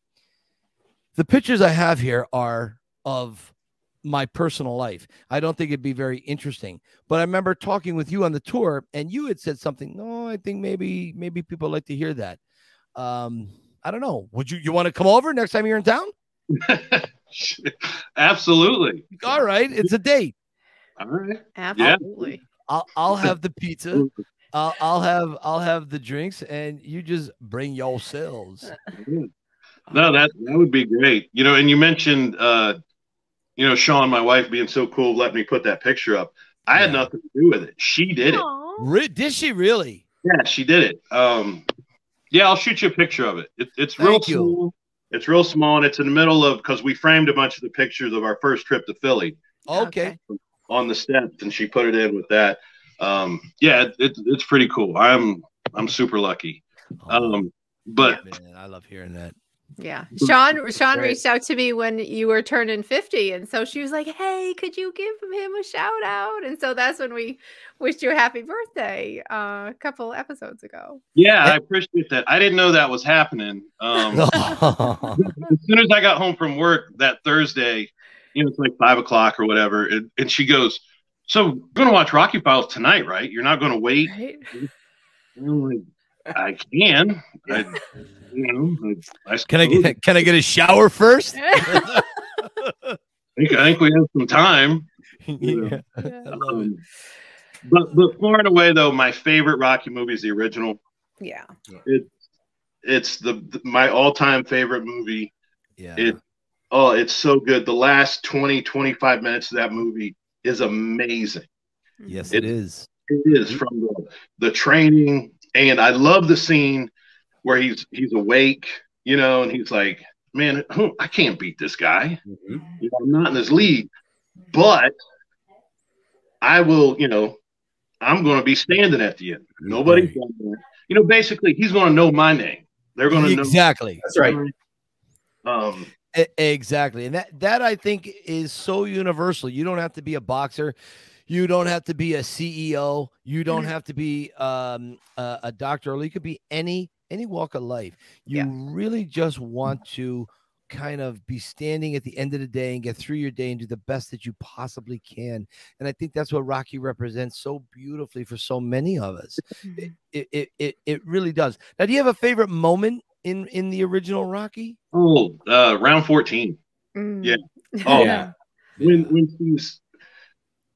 The pictures I have here are of my personal life. I don't think it'd be very interesting, but I remember talking with you on the tour and you had said something. No, oh, I think maybe, maybe people like to hear that. Um, I don't know. Would you, you want to come over next time you're in town? Absolutely. All right. It's a date. All right. Absolutely. I'll, I'll have the pizza. I'll, I'll have, I'll have the drinks and you just bring yourselves. No, that that would be great. You know, and you mentioned, uh, you know, Sean, my wife, being so cool, let me put that picture up. I yeah. had nothing to do with it. She did Aww. it. Did she really? Yeah, she did it. Um, yeah, I'll shoot you a picture of it. it it's Thank real you. small. It's real small, and it's in the middle of, because we framed a bunch of the pictures of our first trip to Philly. Okay. On the steps, and she put it in with that. Um, yeah, it, it, it's pretty cool. I'm I'm super lucky. Oh, um, but yeah, man, I love hearing that. Yeah. Sean Sean reached out to me when you were turning fifty. And so she was like, hey, could you give him a shout out? And so that's when we wished you a happy birthday uh, a couple episodes ago. Yeah, I appreciate that. I didn't know that was happening. Um, as soon as I got home from work that Thursday, you know, it's like five o'clock or whatever. And, and she goes, so you're going to watch Rocky Files tonight, right? You're not going to wait. Right? I'm like, I can. I you know, I can I get, can I get a shower first? I think I think we have some time. You know. Yeah. Um, but but far and away though, my favorite Rocky movie is the original. Yeah, it it's the, the my all time favorite movie. Yeah. It oh, it's so good. The last twenty, twenty-five minutes of that movie is amazing. Yes, it, it is. It is from the, the training, and I love the scene where he's he's awake, you know, and he's like, "Man, I can't beat this guy. Mm-hmm. You know, I'm not in this league, but I will. You know, I'm going to be standing at the end. Nobody, mm-hmm. you know, basically, he's going to know my name. They're going to know exactly. That's right. Um, exactly, and that that I think is so universal. You don't have to be a boxer. You don't have to be a C E O. You don't have to be um, a, a doctor. You could be any any walk of life. You yeah. really just want to kind of be standing at the end of the day and get through your day and do the best that you possibly can. And I think that's what Rocky represents so beautifully for so many of us. It it it, it really does. Now, do you have a favorite moment in in the original Rocky? Oh, uh, round fourteen. Mm. Yeah. Oh, yeah. When when she's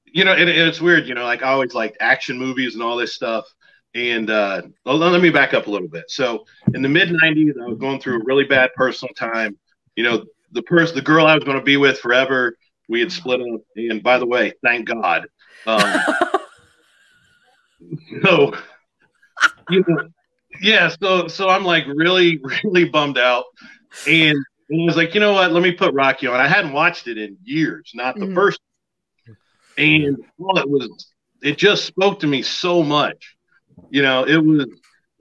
You know, and, and it's weird, you know, like I always liked action movies and all this stuff. And uh, let me back up a little bit. So in the mid nineties, I was going through a really bad personal time. You know, the person, the girl I was going to be with forever, we had split up. And by the way, thank God. Um, so, you know, yeah, so, so I'm like really, really bummed out. And, and I was like, you know what, let me put Rocky on. I hadn't watched it in years, not the mm-hmm. first. And well, it was, it just spoke to me so much. You know, it was,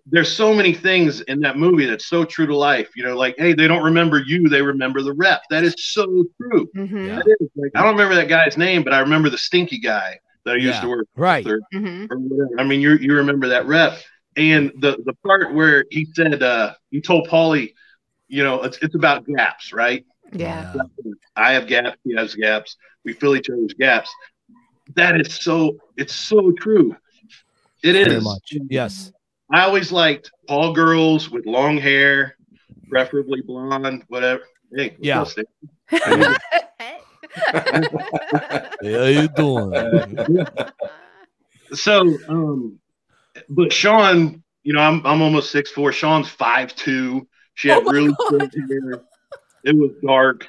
there's so many things in that movie that's so true to life. You know, like, hey, they don't remember you, they remember the ref. That is so true. Mm-hmm. That is, like, I don't remember that guy's name, but I remember the stinky guy that I used yeah, to work with. Right. Or, mm-hmm. or whatever. I mean, you you remember that ref. And the, the part where he said, uh, he told Paulie, you know, it's, it's about gaps, right? Yeah. I have gaps, he has gaps, we fill each other's gaps. That is so, it's so true. It is. Very much. Yes. I always liked tall girls with long hair, preferably blonde, whatever. Hey, yeah. How you doing? So, um, but Sean, you know, I'm, I'm almost six foot four. Sean's five foot two. She had oh really short hair. It was dark.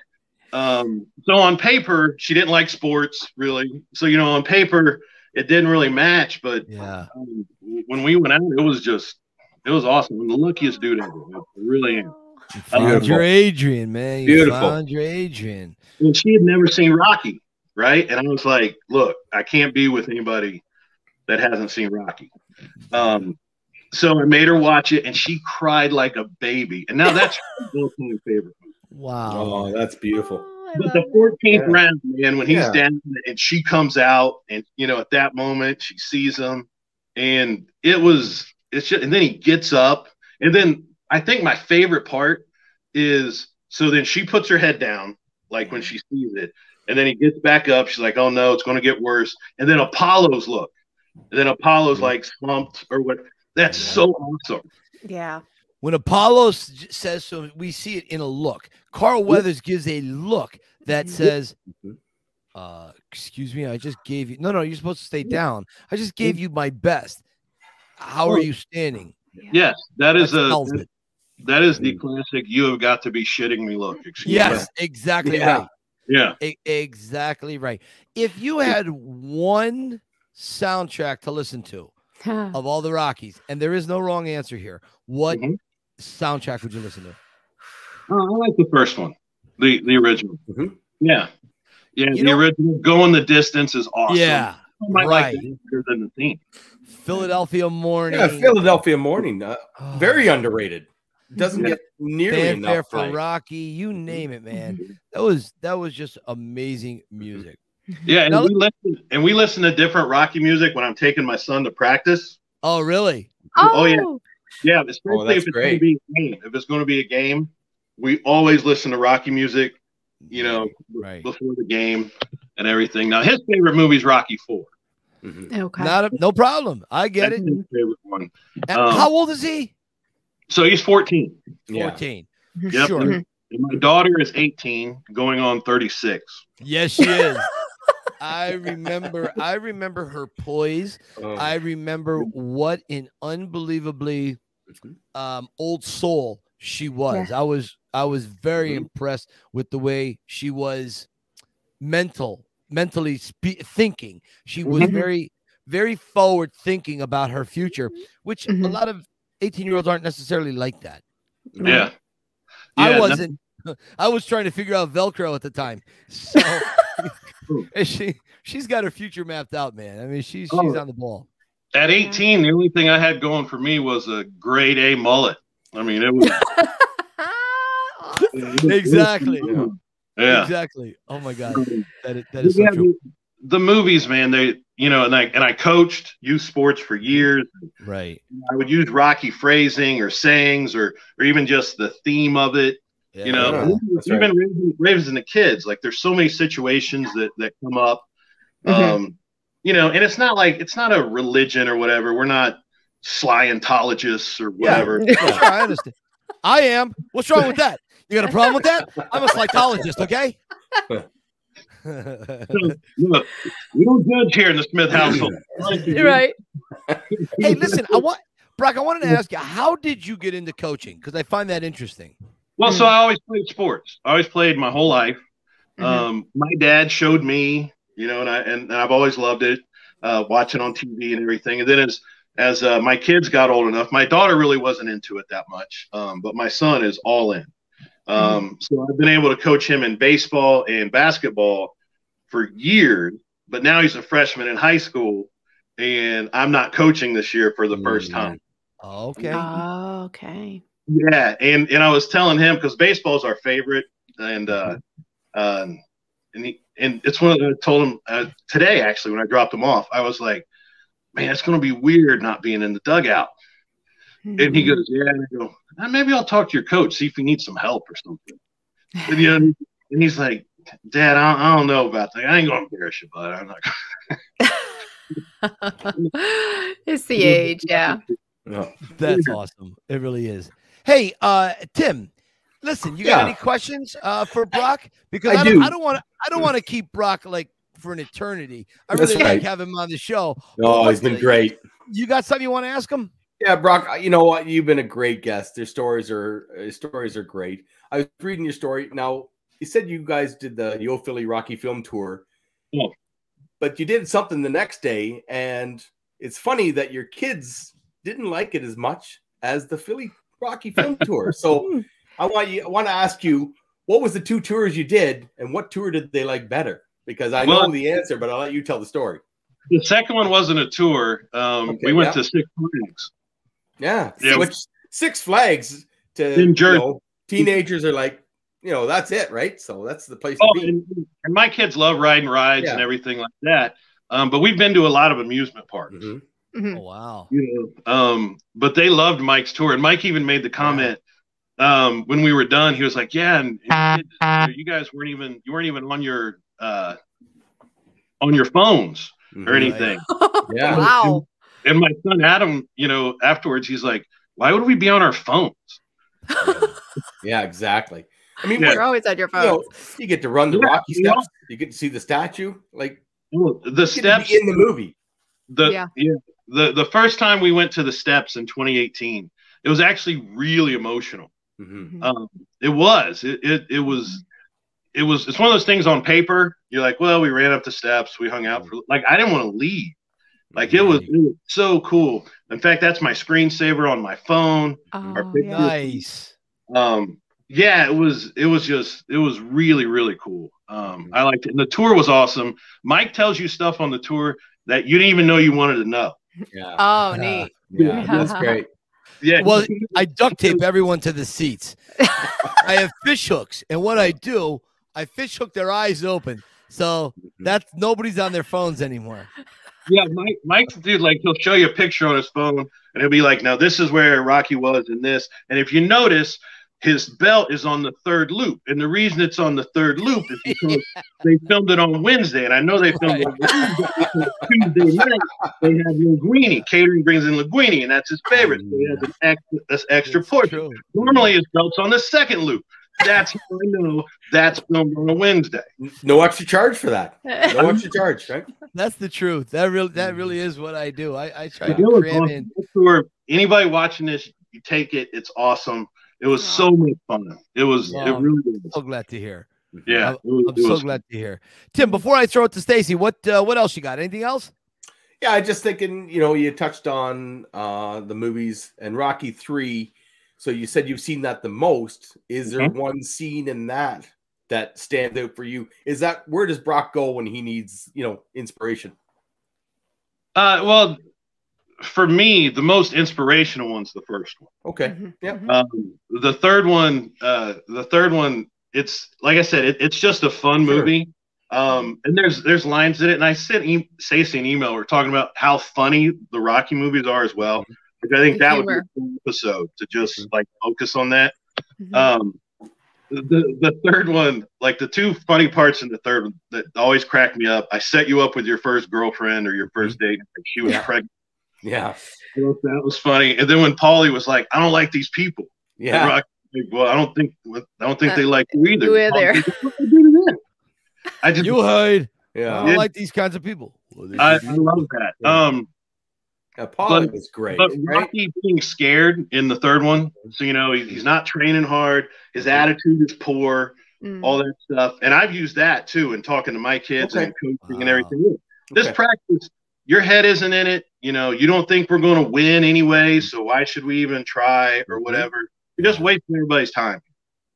Um, so on paper, she didn't like sports really. So, you know, on paper, it didn't really match, but yeah. um, when we went out, it was just, it was awesome. I'm the luckiest dude ever. I really am. You found your Adrian, man. You Beautiful. found your Adrian. And she had never seen Rocky, right? And I was like, look, I can't be with anybody that hasn't seen Rocky. Um, so I made her watch it and she cried like a baby. And now that's her all-time favorite movie. Wow. Oh, that's beautiful. Oh, but the fourteenth yeah. round, man, when he's yeah. down and she comes out and, you know, at that moment she sees him and it was, it's just, and then he gets up. And then I think my favorite part is, so then she puts her head down, like when she sees it, and then he gets back up. She's like, oh no, it's going to get worse. And then Apollo's look, and then Apollo's like slumped or what. That's yeah. so awesome. Yeah. When Apollo says so, we see it in a look. Carl Weathers gives a look that says, uh, excuse me, I just gave you. No, no, you're supposed to stay down. I just gave you my best. How are you standing? Yes, that is a that, that is the classic you have got to be shitting me look. Excuse yes, me. exactly yeah. right. Yeah. E- exactly right. If you had one soundtrack to listen to of all the Rockies, and there is no wrong answer here, what mm-hmm. soundtrack would you listen to? Oh, I like the first one, the the original. Mm-hmm. Yeah, yeah, you the know, original. Going the Distance is awesome. Yeah, I might right. like the answer than the theme. Philadelphia Morning. Yeah, Philadelphia Morning. Uh, oh. Very underrated. Doesn't yeah. get nearly Fanfare enough. For time. Rocky, you name it, man. Mm-hmm. That was that was just amazing music. Yeah, and now, we listen and we listen to different Rocky music when I'm taking my son to practice. Oh, really? Oh, oh yeah. Yeah, especially oh, if it's going to be a game. If it's going to be a game, we always listen to Rocky music, you know, right. before the game and everything. Now, his favorite movie is Rocky four. Mm-hmm. Okay. Not a, no problem. I get That's it. His favorite one. Um, how old is he? So he's fourteen. fourteen. Yeah. Yep. Sure. And my daughter is eighteen, going on thirty-six. Yes, she is. I remember. I remember her poise. Oh. I remember what an unbelievably um, old soul she was. Yeah. I was. I was very mm-hmm. impressed with the way she was mental, mentally spe- thinking. She was mm-hmm. very, very forward thinking about her future, which mm-hmm. a lot of eighteen-year-olds aren't necessarily like that. Right? Yeah. yeah, I wasn't. No. I was trying to figure out Velcro at the time. So. she she's got her future mapped out, man. I mean, she's oh. she's on the ball. At eighteen, the only thing I had going for me was a grade A mullet. I mean, it was awesome. Exactly. Yeah, exactly. Oh my God, that is, that is yeah, so true. The movies, man. They, you know, and I and I coached youth sports for years. Right. I would use Rocky phrasing or sayings or or even just the theme of it. Yeah, you know, yeah, even right. raising, raising the kids, like there's so many situations that, that come up, mm-hmm. um, you know, and it's not like, it's not a religion or whatever. We're not Scientologists or whatever. Yeah. Yeah. Sure, I understand. I am. What's wrong with that? You got a problem with that? I'm a Scientologist. Okay. So, look, we don't judge here in the Smith household. You're right. Hey, listen, I want Brock, I wanted to ask you, how did you get into coaching? Because I find that interesting. Well, so I always played sports. I always played my whole life. Mm-hmm. Um, my dad showed me, you know, and I and, and I've always loved it, uh, watching on T V and everything. And then as as uh, my kids got old enough, my daughter really wasn't into it that much, um, but my son is all in. Um, mm-hmm. So I've been able to coach him in baseball and basketball for years, but now he's a freshman in high school, and I'm not coaching this year for the mm-hmm. first time. Okay. Oh, okay. Yeah, and, and I was telling him because baseball is our favorite, and uh, um, and he, and it's one of the, I told him uh, today actually when I dropped him off, I was like, man, it's gonna be weird not being in the dugout. Mm-hmm. And he goes, yeah, and I go, ah, maybe I'll talk to your coach, see if you need some help or something. And, you know, and he's like, Dad, I don't, I don't know about that. I ain't gonna embarrass you, bud. I'm not. It's the age, yeah. No. That's awesome. It really is. Hey, uh, Tim, listen, you got yeah. any questions uh, for Brock? Because I, I don't, do. I don't want to, I don't want to keep Brock like for an eternity. I That's really right. like having him on the show. Oh, he's been great. You got something you want to ask him? Yeah, Brock. You know what? You've been a great guest. Your stories are uh, stories are great. I was reading your story. Now you said you guys did the Yo Philly Rocky film tour, yeah. but you did something the next day, and it's funny that your kids didn't like it as much as the Philly Rocky film tour. So I want you I want to ask you, what was the two tours you did and what tour did they like better? Because I well, know the answer, but I'll let you tell the story. The second one wasn't a tour. Um okay, we went yeah. to Six Flags. Yeah. yeah. Which Six Flags to in Jersey. You know, teenagers are like, you know, that's it, right? So that's the place oh, to be. And, and my kids love riding rides yeah. and everything like that. Um, but we've been to a lot of amusement parks. Mm-hmm. Mm-hmm. Oh, wow. You know, um, but they loved Mike's tour. And Mike even made the comment um, when we were done, he was like, yeah, and, and you guys weren't even, you weren't even on your, uh, on your phones or anything. Yeah. Wow. And, and my son, Adam, you know, afterwards, he's like, why would we be on our phones? Yeah, exactly. I mean, yeah. you're always on your phone. You know, you get to run the yeah, Rocky steps. Know? You get to see the statue. Like well, the steps in the movie. The, yeah. yeah. The the first time we went to the steps in twenty eighteen, it was actually really emotional. Mm-hmm. Um, it was. It, it it was it was it's one of those things on paper. You're like, well, we ran up the steps, we hung out for like I didn't want to leave. Like it was, it was so cool. In fact, that's my screensaver on my phone. Oh, yeah. Nice. Um yeah, it was it was just it was really, really cool. Um I liked it. And the tour was awesome. Mike tells you stuff on the tour that you didn't even know you wanted to know. Yeah. Oh, neat. Yeah, yeah. That's great. Yeah. Well, I duct tape everyone to the seats. I have fish hooks, and what I do, I fish hook their eyes open, so that's nobody's on their phones anymore. Yeah, Mike, Mike's dude, like he'll show you a picture on his phone, and he'll be like, "Now this is where Rocky was in this," and if you notice, his belt is on the third loop. And the reason it's on the third loop is because yeah. they filmed it on Wednesday. And I know they filmed right. it on Tuesday night. They have linguine. Catering brings in linguine, and that's his favorite. So he has an extra, this extra that's portion. True. Normally his belt's on the second loop. That's how I know that's filmed on a Wednesday. No extra charge for that. No extra charge, right? That's the truth. That really that really is what I do. I, I try to cram in. Anybody watching this, you take it. It's awesome. It was so much fun. It was, yeah. it really was. So glad to hear. Yeah. I'm, was, I'm so was. glad to hear. Tim, before I throw it to Stacy, what, uh, what else you got? Anything else? Yeah, I just thinking, you know, you touched on uh, the movies and Rocky three. So you said you've seen that the most. Is there mm-hmm. one scene in that that stands out for you? Is that, where does Brock go when he needs, you know, inspiration? Uh, well, for me, the most inspirational one's the first one. Okay. Mm-hmm. Yeah. Um, the third one, uh, the third one, it's like I said, it, it's just a fun sure. movie. Um, and there's there's lines in it. And I sent e Stacey an email. We're talking about how funny the Rocky movies are as well. Like, I think the that humor. would be an episode to just mm-hmm. like focus on that. Mm-hmm. Um, the the third one, like the two funny parts in the third one that always crack me up. I set you up with your first girlfriend or your first date, and she was yeah. pregnant. Yeah, that was funny. And then when Paulie was like, "I don't like these people," yeah, Rocky, well, I don't think I don't think uh, they like you either. You either. I just you hide. Yeah, I don't like these kinds of people. Well, I, I love that. Um, yeah, Paulie was great. But Rocky right? being scared in the third one, so you know he, he's not training hard. His yeah. attitude is poor. Mm. All that stuff, and I've used that too in talking to my kids okay. and coaching uh, and everything. This okay. practice, your head isn't in it. You know, you don't think we're going to win anyway, so why should we even try or whatever? You're just wasting everybody's time.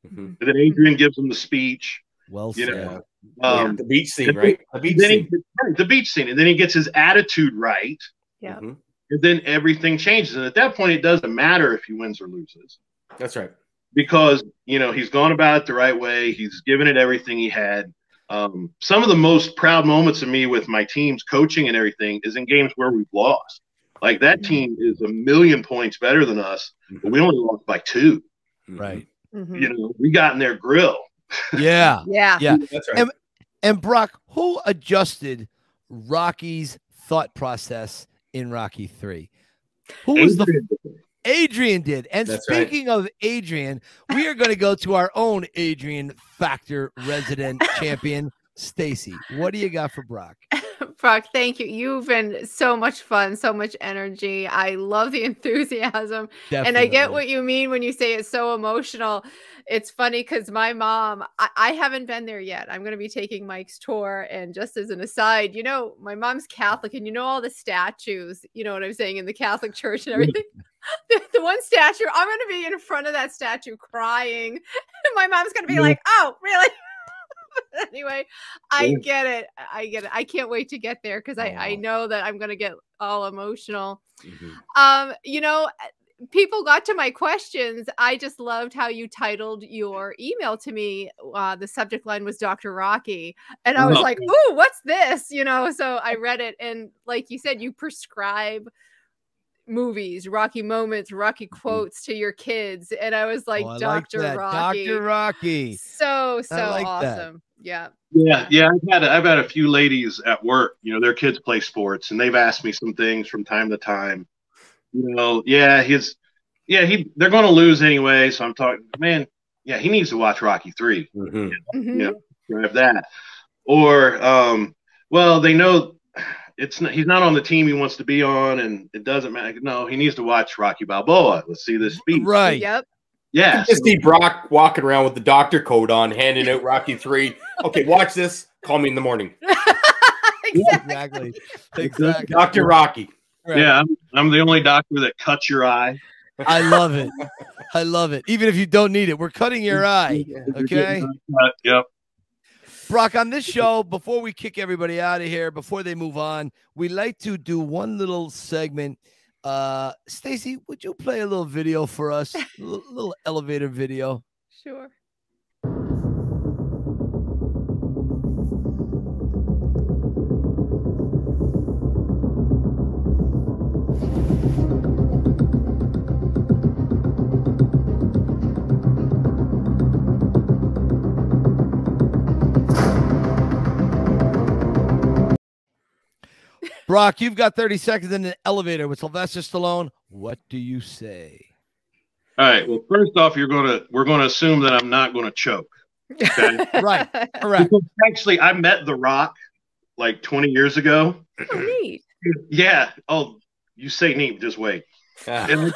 Mm-hmm. And then Adrian gives them the speech. Well you know, said. Um, yeah, the beach scene, right? The beach scene. He, the beach scene. And then he gets his attitude right. Yeah. Mm-hmm. And then everything changes. And at that point, it doesn't matter if he wins or loses. That's right. Because, you know, he's gone about it the right way. He's given it everything he had. Um, some of the most proud moments of me with my team's coaching and everything is in games where we've lost. Like that team is a million points better than us, but we only lost by two. Right. Mm-hmm. You know, we got in their grill. Yeah. yeah. Yeah. That's right. And, and Brock, who adjusted Rocky's thought process in Rocky three? Who was Adrian. the Adrian did. And That's speaking right. of Adrian, we are going to go to our own Adrian Factor resident champion, Stacy. What do you got for Brock? Brock, thank you. You've been so much fun, so much energy. I love the enthusiasm. Definitely. And I get what you mean when you say it's so emotional. It's funny because my mom, I, I haven't been there yet. I'm going to be taking Mike's tour. And just as an aside, you know, my mom's Catholic, and you know all the statues, you know what I'm saying, in the Catholic Church and everything. The, the one statue, I'm going to be in front of that statue crying. My mom's going to be yeah. like, oh, really? Anyway, I get it. I get it. I can't wait to get there because I, I know that I'm going to get all emotional. Mm-hmm. Um, you know, people got to my questions. I just loved how you titled your email to me. Uh, the subject line was Doctor Rocky. And I was no. like, ooh, what's this? You know, so I read it. And like you said, you prescribe movies, Rocky moments, Rocky quotes to your kids. And I was like, oh, I Doctor Like Rocky. Doctor Rocky. So, so like awesome. That. Yeah. Yeah. Yeah. I've had, a, I've had a few ladies at work, you know, their kids play sports and they've asked me some things from time to time, you know, yeah, his, yeah, he, they're going to lose anyway. So I'm talking, man, yeah, he needs to watch Rocky three. Mm-hmm. You know, mm-hmm. you know, that. Or, um, well, they know it's not, he's not on the team he wants to be on, and it doesn't matter. No, he needs to watch Rocky Balboa. Let's see this speech. Right. Yep. Yeah. Just see Brock walking around with the doctor coat on, handing out Rocky three. Okay, watch this. Call me in the morning. Exactly. Exactly. Doctor Rocky. Right. Yeah, I'm, I'm the only doctor that cuts your eye. I love it. I love it. Even if you don't need it, we're cutting your eye. Okay. Yep. Brock, on this show, before we kick everybody out of here, before they move on, we like to do one little segment. Uh, Stacy, would you play a little video for us? A little elevator video. Sure. Brock, you've got thirty seconds in an elevator with Sylvester Stallone. What do you say? All right. Well, first off, you're going to we're going to assume that I'm not going to choke. Okay? Right. Correct. Because actually, I met The Rock like twenty years ago. Oh, neat. Yeah. Oh, you say neat. Just wait. Ah. And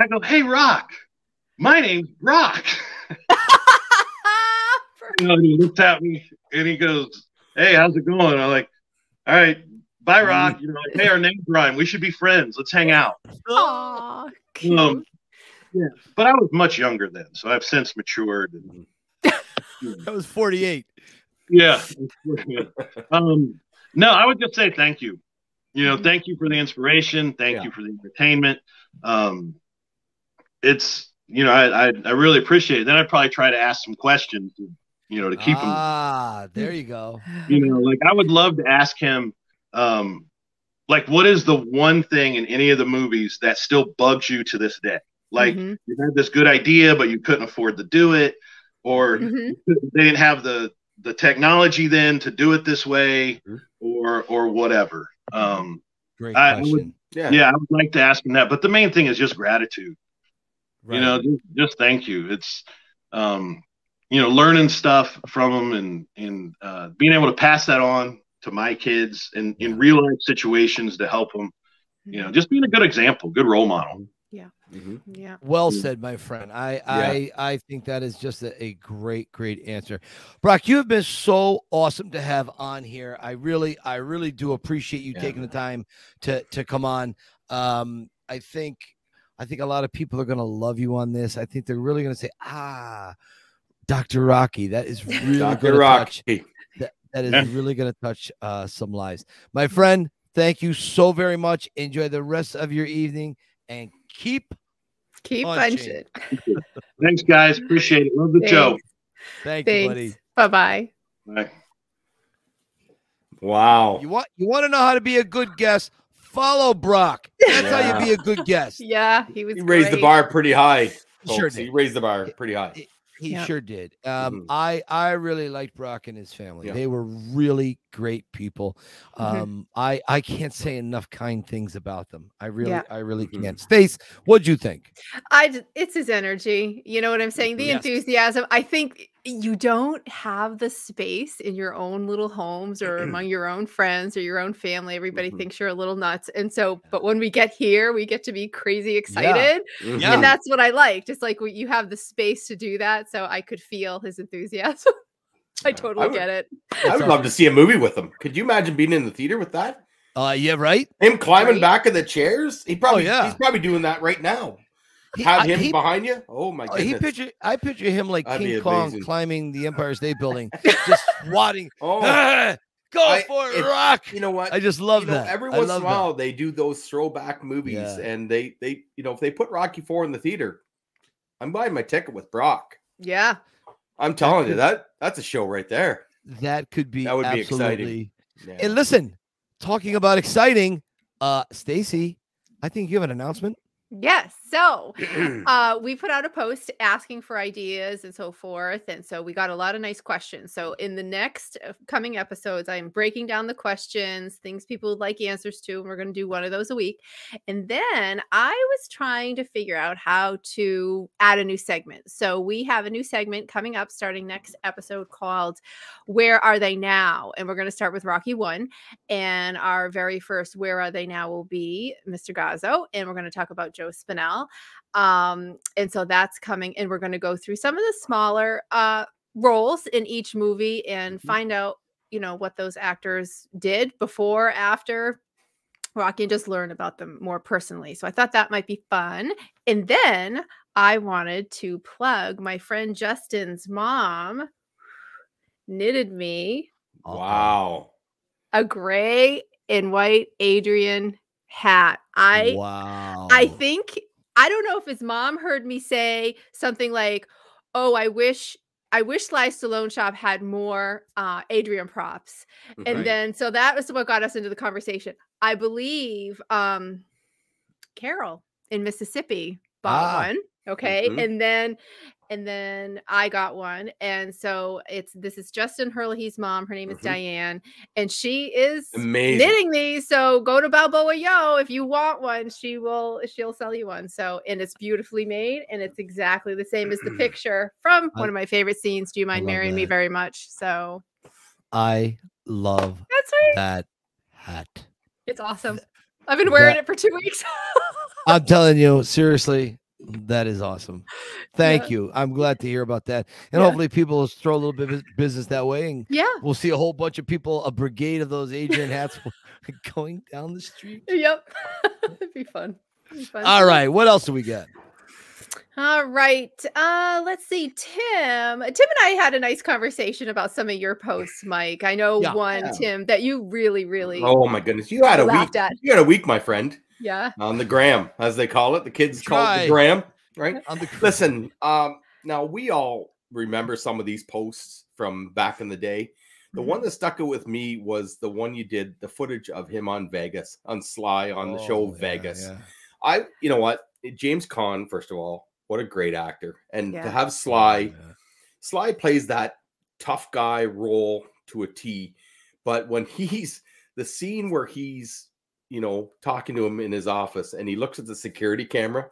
I go, hey, Rock. My name's Rock. You know, he looked at me and he goes, hey, how's it going? I'm like, all right. Bye, Rock. You know, like, hey, our name's Brian. We should be friends. Let's hang out. Aww, cute. Um, yeah, but I was much younger then, so I've since matured. And, you know. I was forty-eight. Yeah. um, no, I would just say thank you. You know, thank you for the inspiration. Thank yeah. you for the entertainment. Um, it's you know, I, I I really appreciate it. Then I'd probably try to ask some questions. You know, to keep ah, him. Ah, there you go. You know, like I would love to ask him. Um, like, what is the one thing in any of the movies that still bugs you to this day? Like, mm-hmm. you had this good idea, but you couldn't afford to do it, or mm-hmm. they didn't have the the technology then to do it this way, mm-hmm. or or whatever. Um, Great I would, yeah. yeah, I would like to ask him that. But the main thing is just gratitude. Right. You know, just, just thank you. It's, um, you know, learning stuff from them and and uh, being able to pass that on to my kids and in, in real life situations to help them, you know, just being a good example, good role model. Yeah. Mm-hmm. Yeah. Well said, my friend. I, yeah. I, I think that is just a, a great, great answer. Brock, you have been so awesome to have on here. I really, I really do appreciate you yeah. taking the time to, to come on. Um, I think, I think a lot of people are going to love you on this. I think they're really going to say, ah, Doctor Rocky, that is really Doctor Rocky. Touch. That is yeah. really going to touch uh, some lives. My friend, thank you so very much. Enjoy the rest of your evening and keep keep punching. punching. Thanks, guys. Appreciate it. Love the Thanks. show. Thank Thanks. you, buddy. Bye-bye. Bye. Wow. You want you want to know how to be a good guest? Follow Brock. That's yeah. how you be a good guest. Yeah, he was. He great. raised the bar pretty high. He sure did. He raised the bar pretty high. It, it, He yep. sure did. Um, mm-hmm. I I really liked Brock and his family. Yeah. They were really great people. Mm-hmm. Um, I I can't say enough kind things about them. I really yeah. I really mm-hmm. can't. Stace, what'd you think? I it's his energy. You know what I'm saying? The yes. enthusiasm. I think you don't have the space in your own little homes or among your own friends or your own family. Everybody mm-hmm. thinks you're a little nuts. And so, but when we get here, we get to be crazy excited. Yeah. Mm-hmm. And that's what I like. Just like you have the space to do that. So I could feel his enthusiasm. I totally I would, get it. I would love to see a movie with him. Could you imagine being in the theater with that? Uh, yeah, right. Him climbing right. back in the chairs. He probably, oh, yeah. he's probably doing that right now. He, Have him I, he, behind you? Oh my goodness! He picture, I picture him like That'd King Kong climbing the Empire State Building, just swatting. Oh, ah, go I, for it, Rock! You know what? I just love you that. Know, every once in a while, they do those throwback movies, yeah. and they they you know if they put Rocky four in the theater, I'm buying my ticket with Brock. Yeah, I'm telling that you could, that that's a show right there. That could be that would be exciting. Yeah. And listen, talking about exciting, uh, Stacy, I think you have an announcement. Yes. So uh, we put out a post asking for ideas and so forth. And so we got a lot of nice questions. So in the next coming episodes, I'm breaking down the questions, things people would like answers to. And we're going to do one of those a week. And then I was trying to figure out how to add a new segment. So we have a new segment coming up starting next episode called Where Are They Now? And we're going to start with Rocky one. And our very first Where Are They Now will be Mister Gazzo. And we're going to talk about Joe Spinell. Um, and so that's coming, and we're going to go through some of the smaller uh, roles in each movie and find out, you know, what those actors did before, after Rocky, and just learn about them more personally. So I thought that might be fun. And then I wanted to plug my friend Justin's mom knitted me. Wow. A gray and white Adrian hat. I wow. I think I don't know if his mom heard me say something like, "Oh, I wish I wish Sly Stallone Shop had more uh Adrian props." Right. And then so that was what got us into the conversation. I believe um Carol in Mississippi bought ah. one. Okay. Mm-hmm. And then, and then I got one. And so it's, this is Justin Herlihy's mom. Her name is mm-hmm. Diane, and she is amazing. Knitting these. So go to Balboa Yo. If you want one, she will, she'll sell you one. So, and it's beautifully made, and it's exactly the same as the picture from I, one of my favorite scenes. Do You Mind Marrying Me? Very much. So I love That's right. that hat. It's awesome. I've been wearing that, it for two weeks. I'm telling you, seriously. That is awesome. Thank yeah. you. I'm glad to hear about that. And yeah. hopefully people will throw a little bit of business that way. And yeah. we'll see a whole bunch of people, a brigade of those Adrian hats going down the street. Yep. It'd be fun. It'd be fun. All right. What else do we got? All right. Uh, let's see. Tim. Tim and I had a nice conversation about some of your posts, Mike. I know yeah. one, yeah. Tim, that you really, really Oh my goodness. You had a week. At. You had a week, my friend. Yeah. On the gram, as they call it. The kids Try. call it the gram, right? On the Listen, um, now we all remember some of these posts from back in the day. The mm-hmm. one that stuck with me was the one you did, the footage of him on Vegas, on Sly, on oh, the show yeah, Vegas. Yeah. I, you know what? James Caan, first of all, what a great actor. And yeah. to have Sly, yeah, yeah. Sly plays that tough guy role to a T. But when he's, the scene where he's, you know, talking to him in his office, and he looks at the security camera,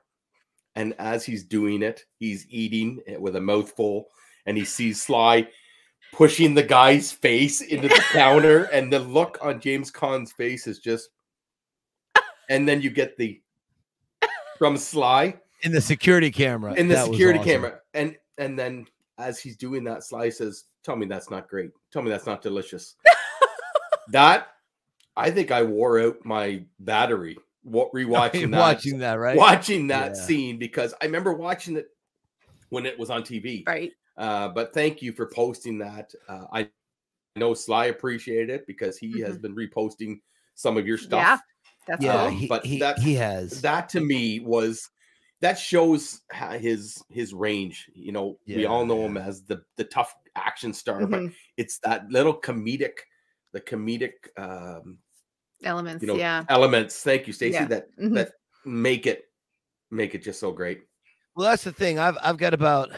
and as he's doing it, he's eating it with a mouthful, and he sees Sly pushing the guy's face into the counter, and the look on James Caan's face is just, and then you get the, from Sly. In the security camera. In the security awesome. camera. And, and then as he's doing that, Sly says, tell me that's not great. Tell me that's not delicious. That, I think I wore out my battery what rewatching that, watching that, right? Watching that yeah. scene, because I remember watching it when it was on T V. Right. Uh, but thank you for posting that. Uh, I know Sly appreciated it, because he mm-hmm. has been reposting some of your stuff. Yeah, that's yeah, cool. he, but he, that, he has. That to me was, that shows his his range. You know, yeah, we all know yeah. him as the, the tough action star, mm-hmm. but it's that little comedic, the comedic um, elements, you know, yeah, elements. Thank you, Stacey. Yeah. That mm-hmm. that make it make it just so great. Well, that's the thing. I've I've got about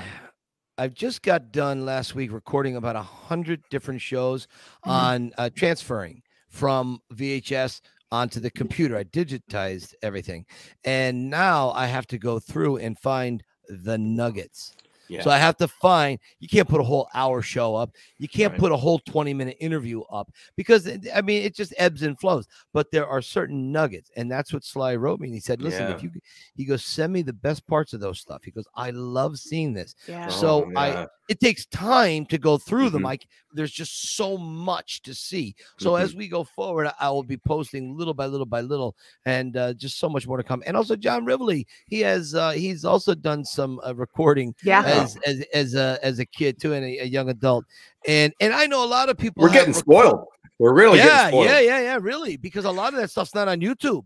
I've just got done last week recording about a hundred different shows mm-hmm. on uh, transferring from V H S onto the computer. I digitized everything, and now I have to go through and find the nuggets. Yeah. So I have to find, you can't put a whole hour show up. You can't right. put a whole twenty minute interview up, because I mean, it just ebbs and flows, but there are certain nuggets. And that's what Sly wrote me. And he said, listen, yeah. if you, he goes, send me the best parts of those stuff. He goes, I love seeing this. Yeah. So oh, yeah. I, it takes time to go through mm-hmm. them. Like there's just so much to see. So mm-hmm. as we go forward, I will be posting little by little by little, and uh, just so much more to come. And also John Rivoli, he has, uh, he's also done some uh, recording. Yeah. Uh, As, as as a as a kid too, and a, a young adult, and and I know a lot of people we're getting spoiled. We're really yeah, getting spoiled. yeah, yeah, yeah, really, because a lot of that stuff's not on YouTube.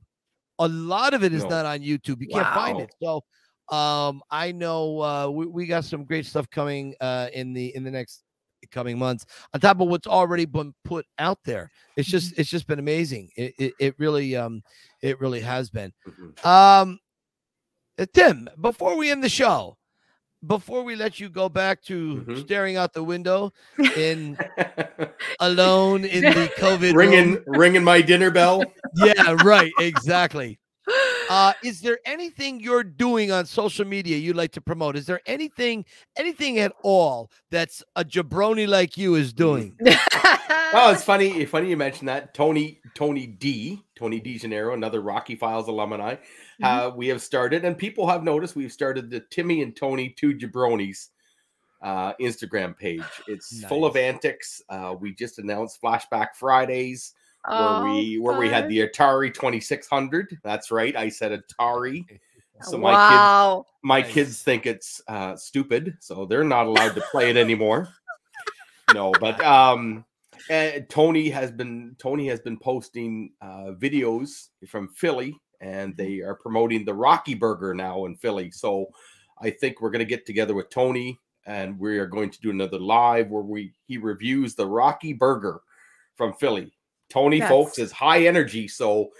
A lot of it is no. not on YouTube. You wow. can't find it. So, um, I know uh, we we got some great stuff coming uh, in the in the next coming months on top of what's already been put out there. It's just it's just been amazing. It it, it really um it really has been. Um, Tim, before we end the show. Before we let you go back to mm-hmm. staring out the window in alone in the COVID ringing room. ringing my dinner bell. Yeah, right. Exactly. Uh, is there anything you're doing on social media you'd like to promote? Is there anything, anything at all that's a jabroni like you is doing? Oh, it's funny. Funny you mentioned that. Tony, Tony D, Tony DeGennaro, another Rocky Files alumni. Mm-hmm. Uh, we have started, and people have noticed, we've started the Timmy and Tony Two Jabronis uh, Instagram page. It's nice. Full of antics. Uh, we just announced Flashback Fridays. Where we where we had the Atari twenty-six hundred. That's right. I said Atari. So my wow. kids my nice. kids think it's uh stupid, so they're not allowed to play it anymore. No, but um and Tony has been Tony has been posting uh videos from Philly, and they are promoting the Rocky Burger now in Philly. So I think we're gonna get together with Tony, and we are going to do another live where we he reviews the Rocky Burger from Philly. Tony, yes. folks, is high energy. So,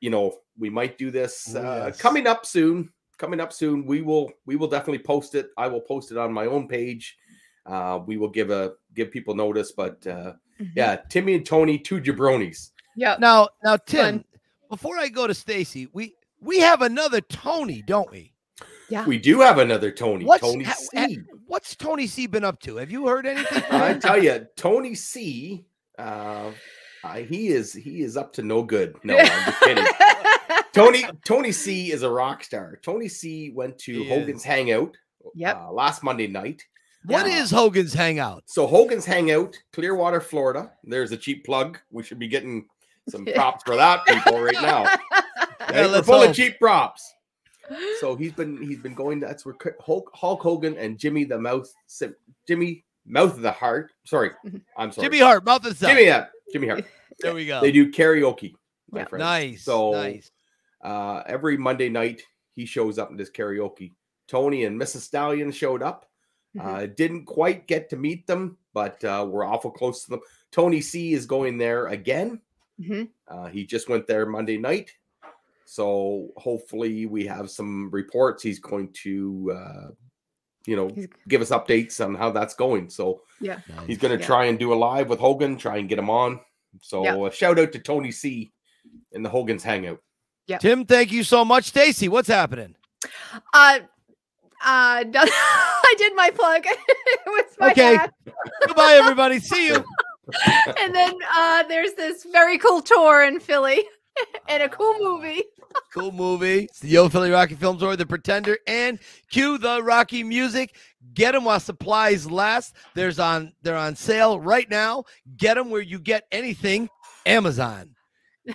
you know, we might do this uh, yes. coming up soon. coming up soon. We will we will definitely post it. I will post it on my own page. Uh, we will give a give people notice. But uh, mm-hmm. yeah, Timmy and Tony, Two Jabronis. Yeah. Now, now, Tim, Fun. before I go to Stacy, we we have another Tony, don't we? Yeah. We do have another Tony. What's, Tony ha, C. Ha, what's Tony C been up to? Have you heard anything? I tell you, Tony C. Uh, uh, he is he is up to no good. No, I'm just kidding. Tony Tony C is a rock star. Tony C went to he Hogan's is. Hangout. Yep. Uh, last Monday night. What uh, is Hogan's Hangout? So Hogan's Hangout, Clearwater, Florida. There's a cheap plug. We should be getting some props for that, people, right now. Yeah, we're full hope. of cheap props. So he's been he's been going. That's where Hulk, Hulk Hogan and Jimmy the Mouth, Jimmy Mouth of the Heart. Sorry, I'm sorry. Jimmy Hart, Mouth of the Heart. Jimmy, yeah, Jimmy Hart. There we go. They do karaoke, my yeah. friend. Nice. So nice. Uh, every Monday night he shows up and does karaoke. Tony and Missus Stallion showed up. Mm-hmm. Uh, didn't quite get to meet them, but uh, we're awful close to them. Tony C is going there again. Mm-hmm. Uh, he just went there Monday night. So hopefully we have some reports. He's going to, uh, you know, he's... give us updates on how that's going. So yeah, nice. he's going to yeah. try and do a live with Hogan, try and get him on. So yeah. a shout out to Tony C and the Hogan's Hangout. Yeah. Tim, thank you so much. Stacy, what's happening? Uh, uh, I did my plug. It was my okay. Goodbye, everybody. See you. And then uh, there's this very cool tour in Philly. And a cool movie. Cool movie. It's the Yo Philly Rocky Film Tour, The Pretender, and cue the Rocky music. Get them while supplies last. There's on they're on sale right now. Get them where you get anything. Amazon.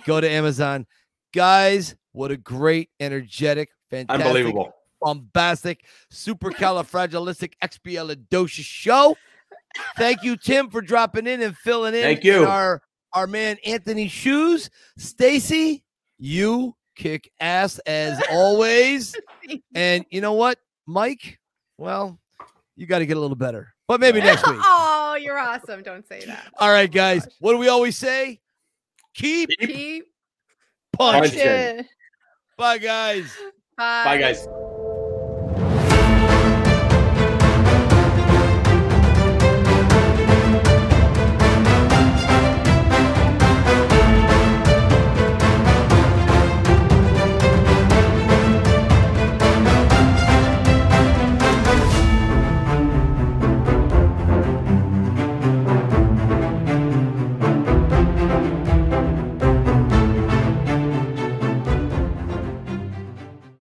Go to Amazon. Guys, what a great, energetic, fantastic, unbelievable, bombastic, supercalifragilisticexpialidocious show. Thank you, Tim, for dropping in and filling in. Thank you. In our Our man Anthony Shoes. Stacy, you kick ass as always. And you know what, Mike? Well, you got to get a little better, but maybe next week. Oh, you're awesome. Don't say that. All right, guys. Oh, what do we always say? Keep, Keep punching. punching. Bye, guys. Bye, Bye guys.